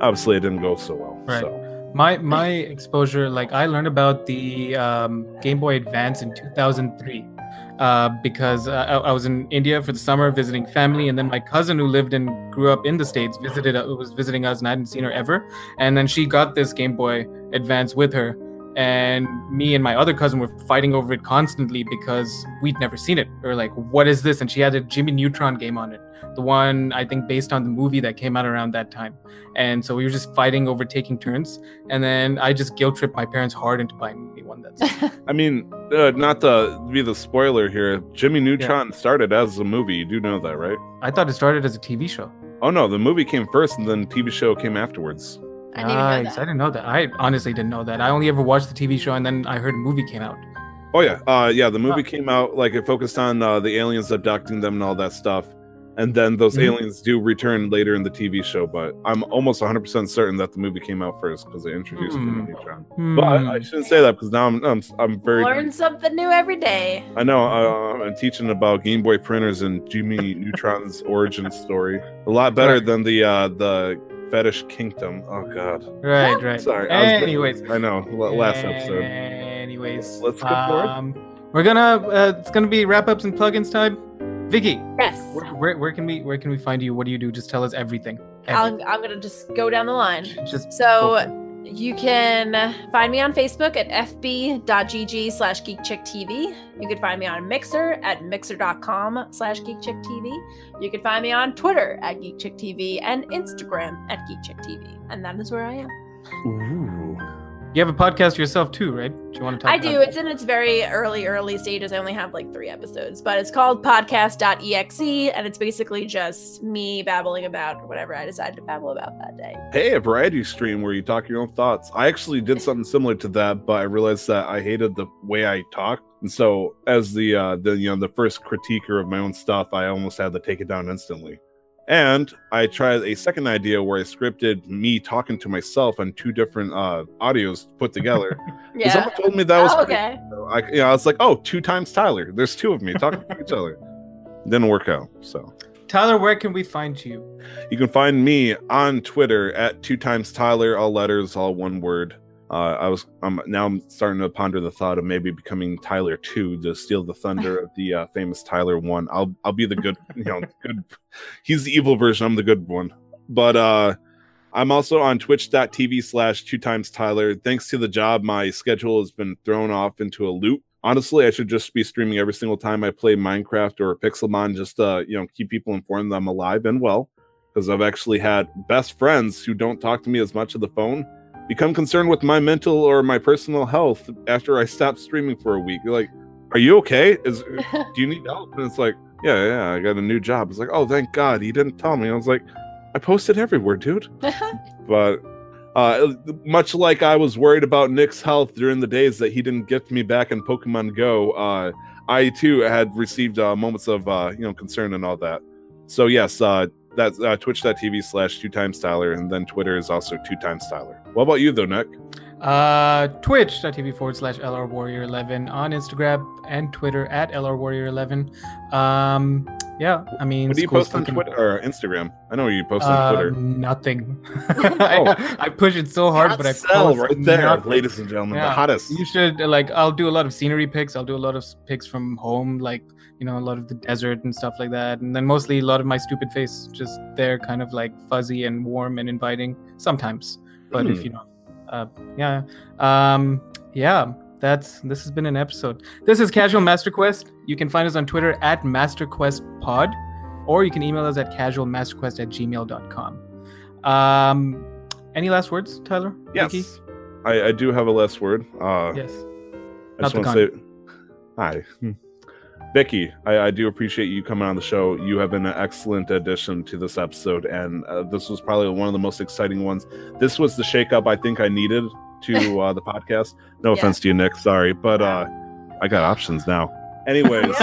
obviously, it didn't go so well. Right. So. My my exposure, like I learned about the um, Game Boy Advance in two thousand three uh, because uh, I, I was in India for the summer visiting family, and then my cousin who lived and grew up in the States visited uh, was visiting us, and I hadn't seen her ever. And then she got this Game Boy Advance with her, and me and my other cousin were fighting over it constantly because we'd never seen it. We were like, "What is this?" And she had a Jimmy Neutron game on it. The one, I think, based on the movie that came out around that time. And so we were just fighting over taking turns. And then I just guilt-tripped my parents hard into buying me one. That's I mean, uh, not to be the spoiler here, Jimmy Neutron yeah. started as a movie. You do know that, right? I thought it started as a T V show. Oh, no. The movie came first, and then T V show came afterwards. I didn't nice. even know that. I didn't know that. I honestly didn't know that. I only ever watched the T V show, and then I heard a movie came out. Oh, yeah. Uh, yeah, the movie oh. came out. Like, it focused on uh, the aliens abducting them and all that stuff. And then those mm-hmm. aliens do return later in the T V show, but I'm almost one hundred percent certain that the movie came out first because they introduced mm-hmm. Jimmy Neutron. Mm-hmm. But I, I shouldn't say that because now I'm I'm, I'm very learn new. something new every day. I know uh, I'm teaching about Game Boy printers and Jimmy Neutron's origin story. A lot better right. than the uh, the fetish kingdom. Oh God. Right, right. Sorry. Anyways, I, was, I know. Last episode. Anyways, let's go um, forward. We're gonna uh, it's gonna be wrap ups and plugins time. Vicky. Yes. Where, where, where can we where can we find you? What do you do? Just tell us everything. everything. I'm I'm gonna just go down the line. Just so you can find me on Facebook at f b dot g g slash geek chick t v. You can find me on Mixer at mixer dot com slash geek chick t v. You can find me on Twitter at geek chick t v and Instagram at geek chick t v. And that is where I am. Ooh. You have a podcast yourself too, right? Do you want to talk I about do. It? It's in its very early, early stages. I only have like three episodes, but it's called podcast dot e x e, and it's basically just me babbling about whatever I decided to babble about that day. Hey, a variety stream where you talk your own thoughts. I actually did something similar to that, but I realized that I hated the way I talked. And so as the, uh, the you know, the first critiquer of my own stuff, I almost had to take it down instantly. And I tried a second idea where I scripted me talking to myself and two different uh, audios put together. Yeah. Someone told me that was oh, okay. So I, you know, I was like, oh, two times Tyler. There's two of me talking to each other. Didn't work out. So, Tyler, where can we find you? You can find me on Twitter at two times Tyler, all letters, all one word. Uh, I was um, now I'm starting to ponder the thought of maybe becoming Tyler two to steal the thunder of the uh, famous Tyler one. I'll I'll be the good, you know, good. He's the evil version. I'm the good one. But uh, I'm also on twitch dot t v slash two times Tyler. Thanks to the job, my schedule has been thrown off into a loop. Honestly, I should just be streaming every single time I play Minecraft or Pixelmon, just to, you know, keep people informed that I'm alive and well. Because I've actually had best friends who don't talk to me as much on the phone become concerned with my mental or my personal health after I stopped streaming for a week. You're like, are you okay? Is do you need help? And it's like, yeah, yeah, I got a new job. It's like, oh, thank God, he didn't tell me. I was like, I posted everywhere, dude. But uh, much like I was worried about Nick's health during the days that he didn't get me back in Pokemon Go, uh, I too had received uh, moments of uh, you know, concern and all that. So yes, uh, that's uh, twitch dot t v slash two times Tyler, and then Twitter is also two times Tyler. What about you though, Nick? Uh, twitch dot t v forward slash L R Warrior eleven on Instagram and Twitter at L R Warrior eleven. Um, yeah, I mean, what do you post on Twitter or Instagram? I know you post on uh, Twitter. Nothing. I, I push it so hard, but I post right there, nothing. Ladies and gentlemen, yeah, the hottest. You should like. I'll do a lot of scenery pics. I'll do a lot of pics from home, like, you know, a lot of the desert and stuff like that, and then mostly a lot of my stupid face just there, kind of like fuzzy and warm and inviting sometimes. But mm. if you know, uh, yeah, um, yeah. That's this has been an episode. This is Casual Master Quest. You can find us on Twitter at Master Quest Pod, or you can email us at casual master quest at gmail dot com. Um, any last words, Tyler? Yes, I, I do have a last word. Uh, yes, I Not just want to say hi, Vicky. I, I do appreciate you coming on the show. You have been an excellent addition to this episode, and uh, this was probably one of the most exciting ones. This was the shakeup I think I needed to uh, the podcast. No yeah. offense to you, Nick. Sorry, but uh, I got options now. Anyways,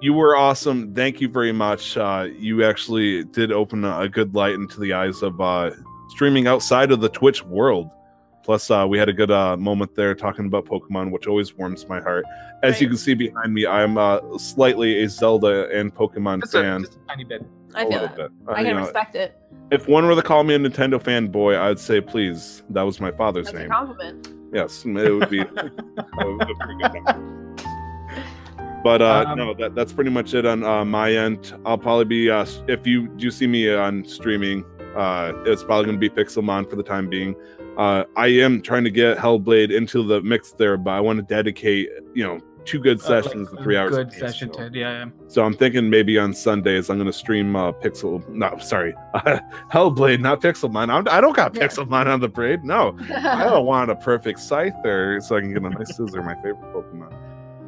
you were awesome. Thank you very much. Uh, you actually did open a, a good light into the eyes of uh, streaming outside of the Twitch world. Plus, uh, we had a good uh, moment there talking about Pokemon, which always warms my heart. As right. you can see behind me, I'm uh, slightly a Zelda and Pokemon just fan. A, just a tiny bit. I feel it. Bit. I uh, can you know, respect it. If one were to call me a Nintendo fanboy, I'd say, please, that was my father's That's name. That's a compliment. Yes, it would be a, a pretty good one. But uh, um, no, that, that's pretty much it on uh, my end. I'll probably be, uh, if you do see me on streaming, uh, it's probably going to be Pixelmon for the time being. Uh, I am trying to get Hellblade into the mix there, but I want to dedicate, you know, two good sessions uh, like, and three hours. Good pace, session, so. Ted. Yeah, yeah. So I'm thinking maybe on Sundays I'm going to stream uh, Pixel. No, sorry, uh, Hellblade, not Pixelmon. I'm, I don't got yeah. Pixelmon on the braid. No, I don't want a perfect Scyther so I can get a nice Scizor, my favorite Pokemon.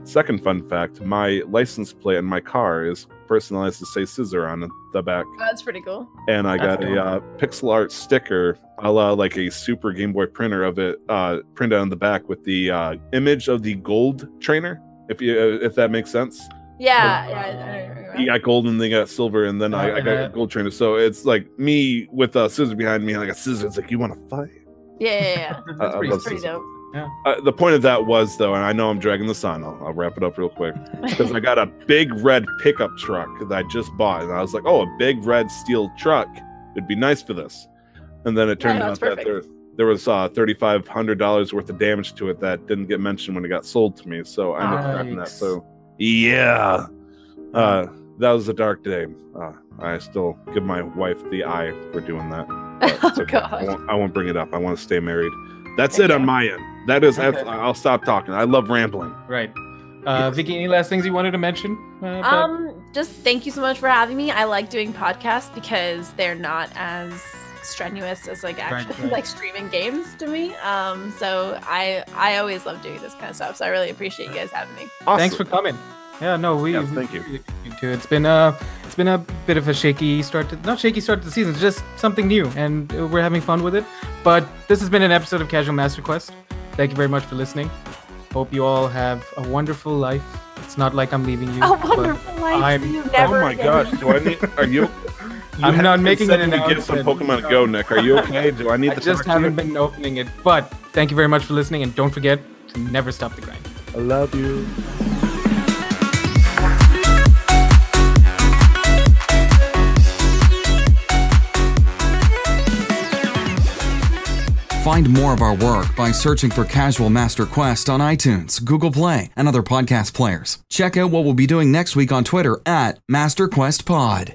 Second fun fact: my license plate in my car is personalized to say "Scissor" on the back. Oh, that's pretty cool. And I that's got cool. a uh, pixel art sticker, a la like a Super Game Boy printer of it, uh, printed on the back with the uh, image of the gold trainer. If you, uh, if that makes sense. Yeah, uh, yeah. I, I, I, you got gold and then you got silver, and then oh, I, I got a gold trainer. So it's like me with a scissor behind me, and I got scissors. It's like, you want to fight? Yeah, yeah, yeah. That's uh, pretty, pretty dope. Yeah. Uh, the point of that was, though, and I know I'm dragging this on, I'll, I'll wrap it up real quick, because I got a big red pickup truck that I just bought, and I was like, oh, a big red steel truck, it'd be nice for this. And then it turned yeah, out that there, there was uh, thirty-five hundred dollars worth of damage to it that didn't get mentioned when it got sold to me, so I ended up wrapping that. So yeah, Uh, that was a dark day. Uh, I still give my wife the eye for doing that. Oh, okay. God. I won't, I won't bring it up. I want to stay married. That's okay. It on my end. That is, okay. I'll stop talking. I love rambling. Right. Uh, Vicky, any last things you wanted to mention? Uh, um, just thank you so much for having me. I like doing podcasts because they're not as strenuous as like actually right, right. like streaming games to me. Um, so I I always love doing this kind of stuff. So I really appreciate you guys having me. Awesome. Thanks for coming. Yeah, no, we yeah, thank you. We, we, we, it's been uh it's been a bit of a shaky start to not shaky start to the season. It's just something new, and we're having fun with it. But this has been an episode of Casual Master Quest. Thank you very much for listening. Hope you all have a wonderful life. It's not like I'm leaving you. A wonderful life. I'm, you never oh my gosh! Do I need? Are you? I'm not making an announcement. Get some Pokemon Go, Nick. Are you okay? Do I need? I to just haven't been opening it. But thank you very much for listening, and don't forget to never stop the grind. I love you. Find more of our work by searching for Casual Master Quest on iTunes, Google Play, and other podcast players. Check out what we'll be doing next week on Twitter at Master Quest Pod.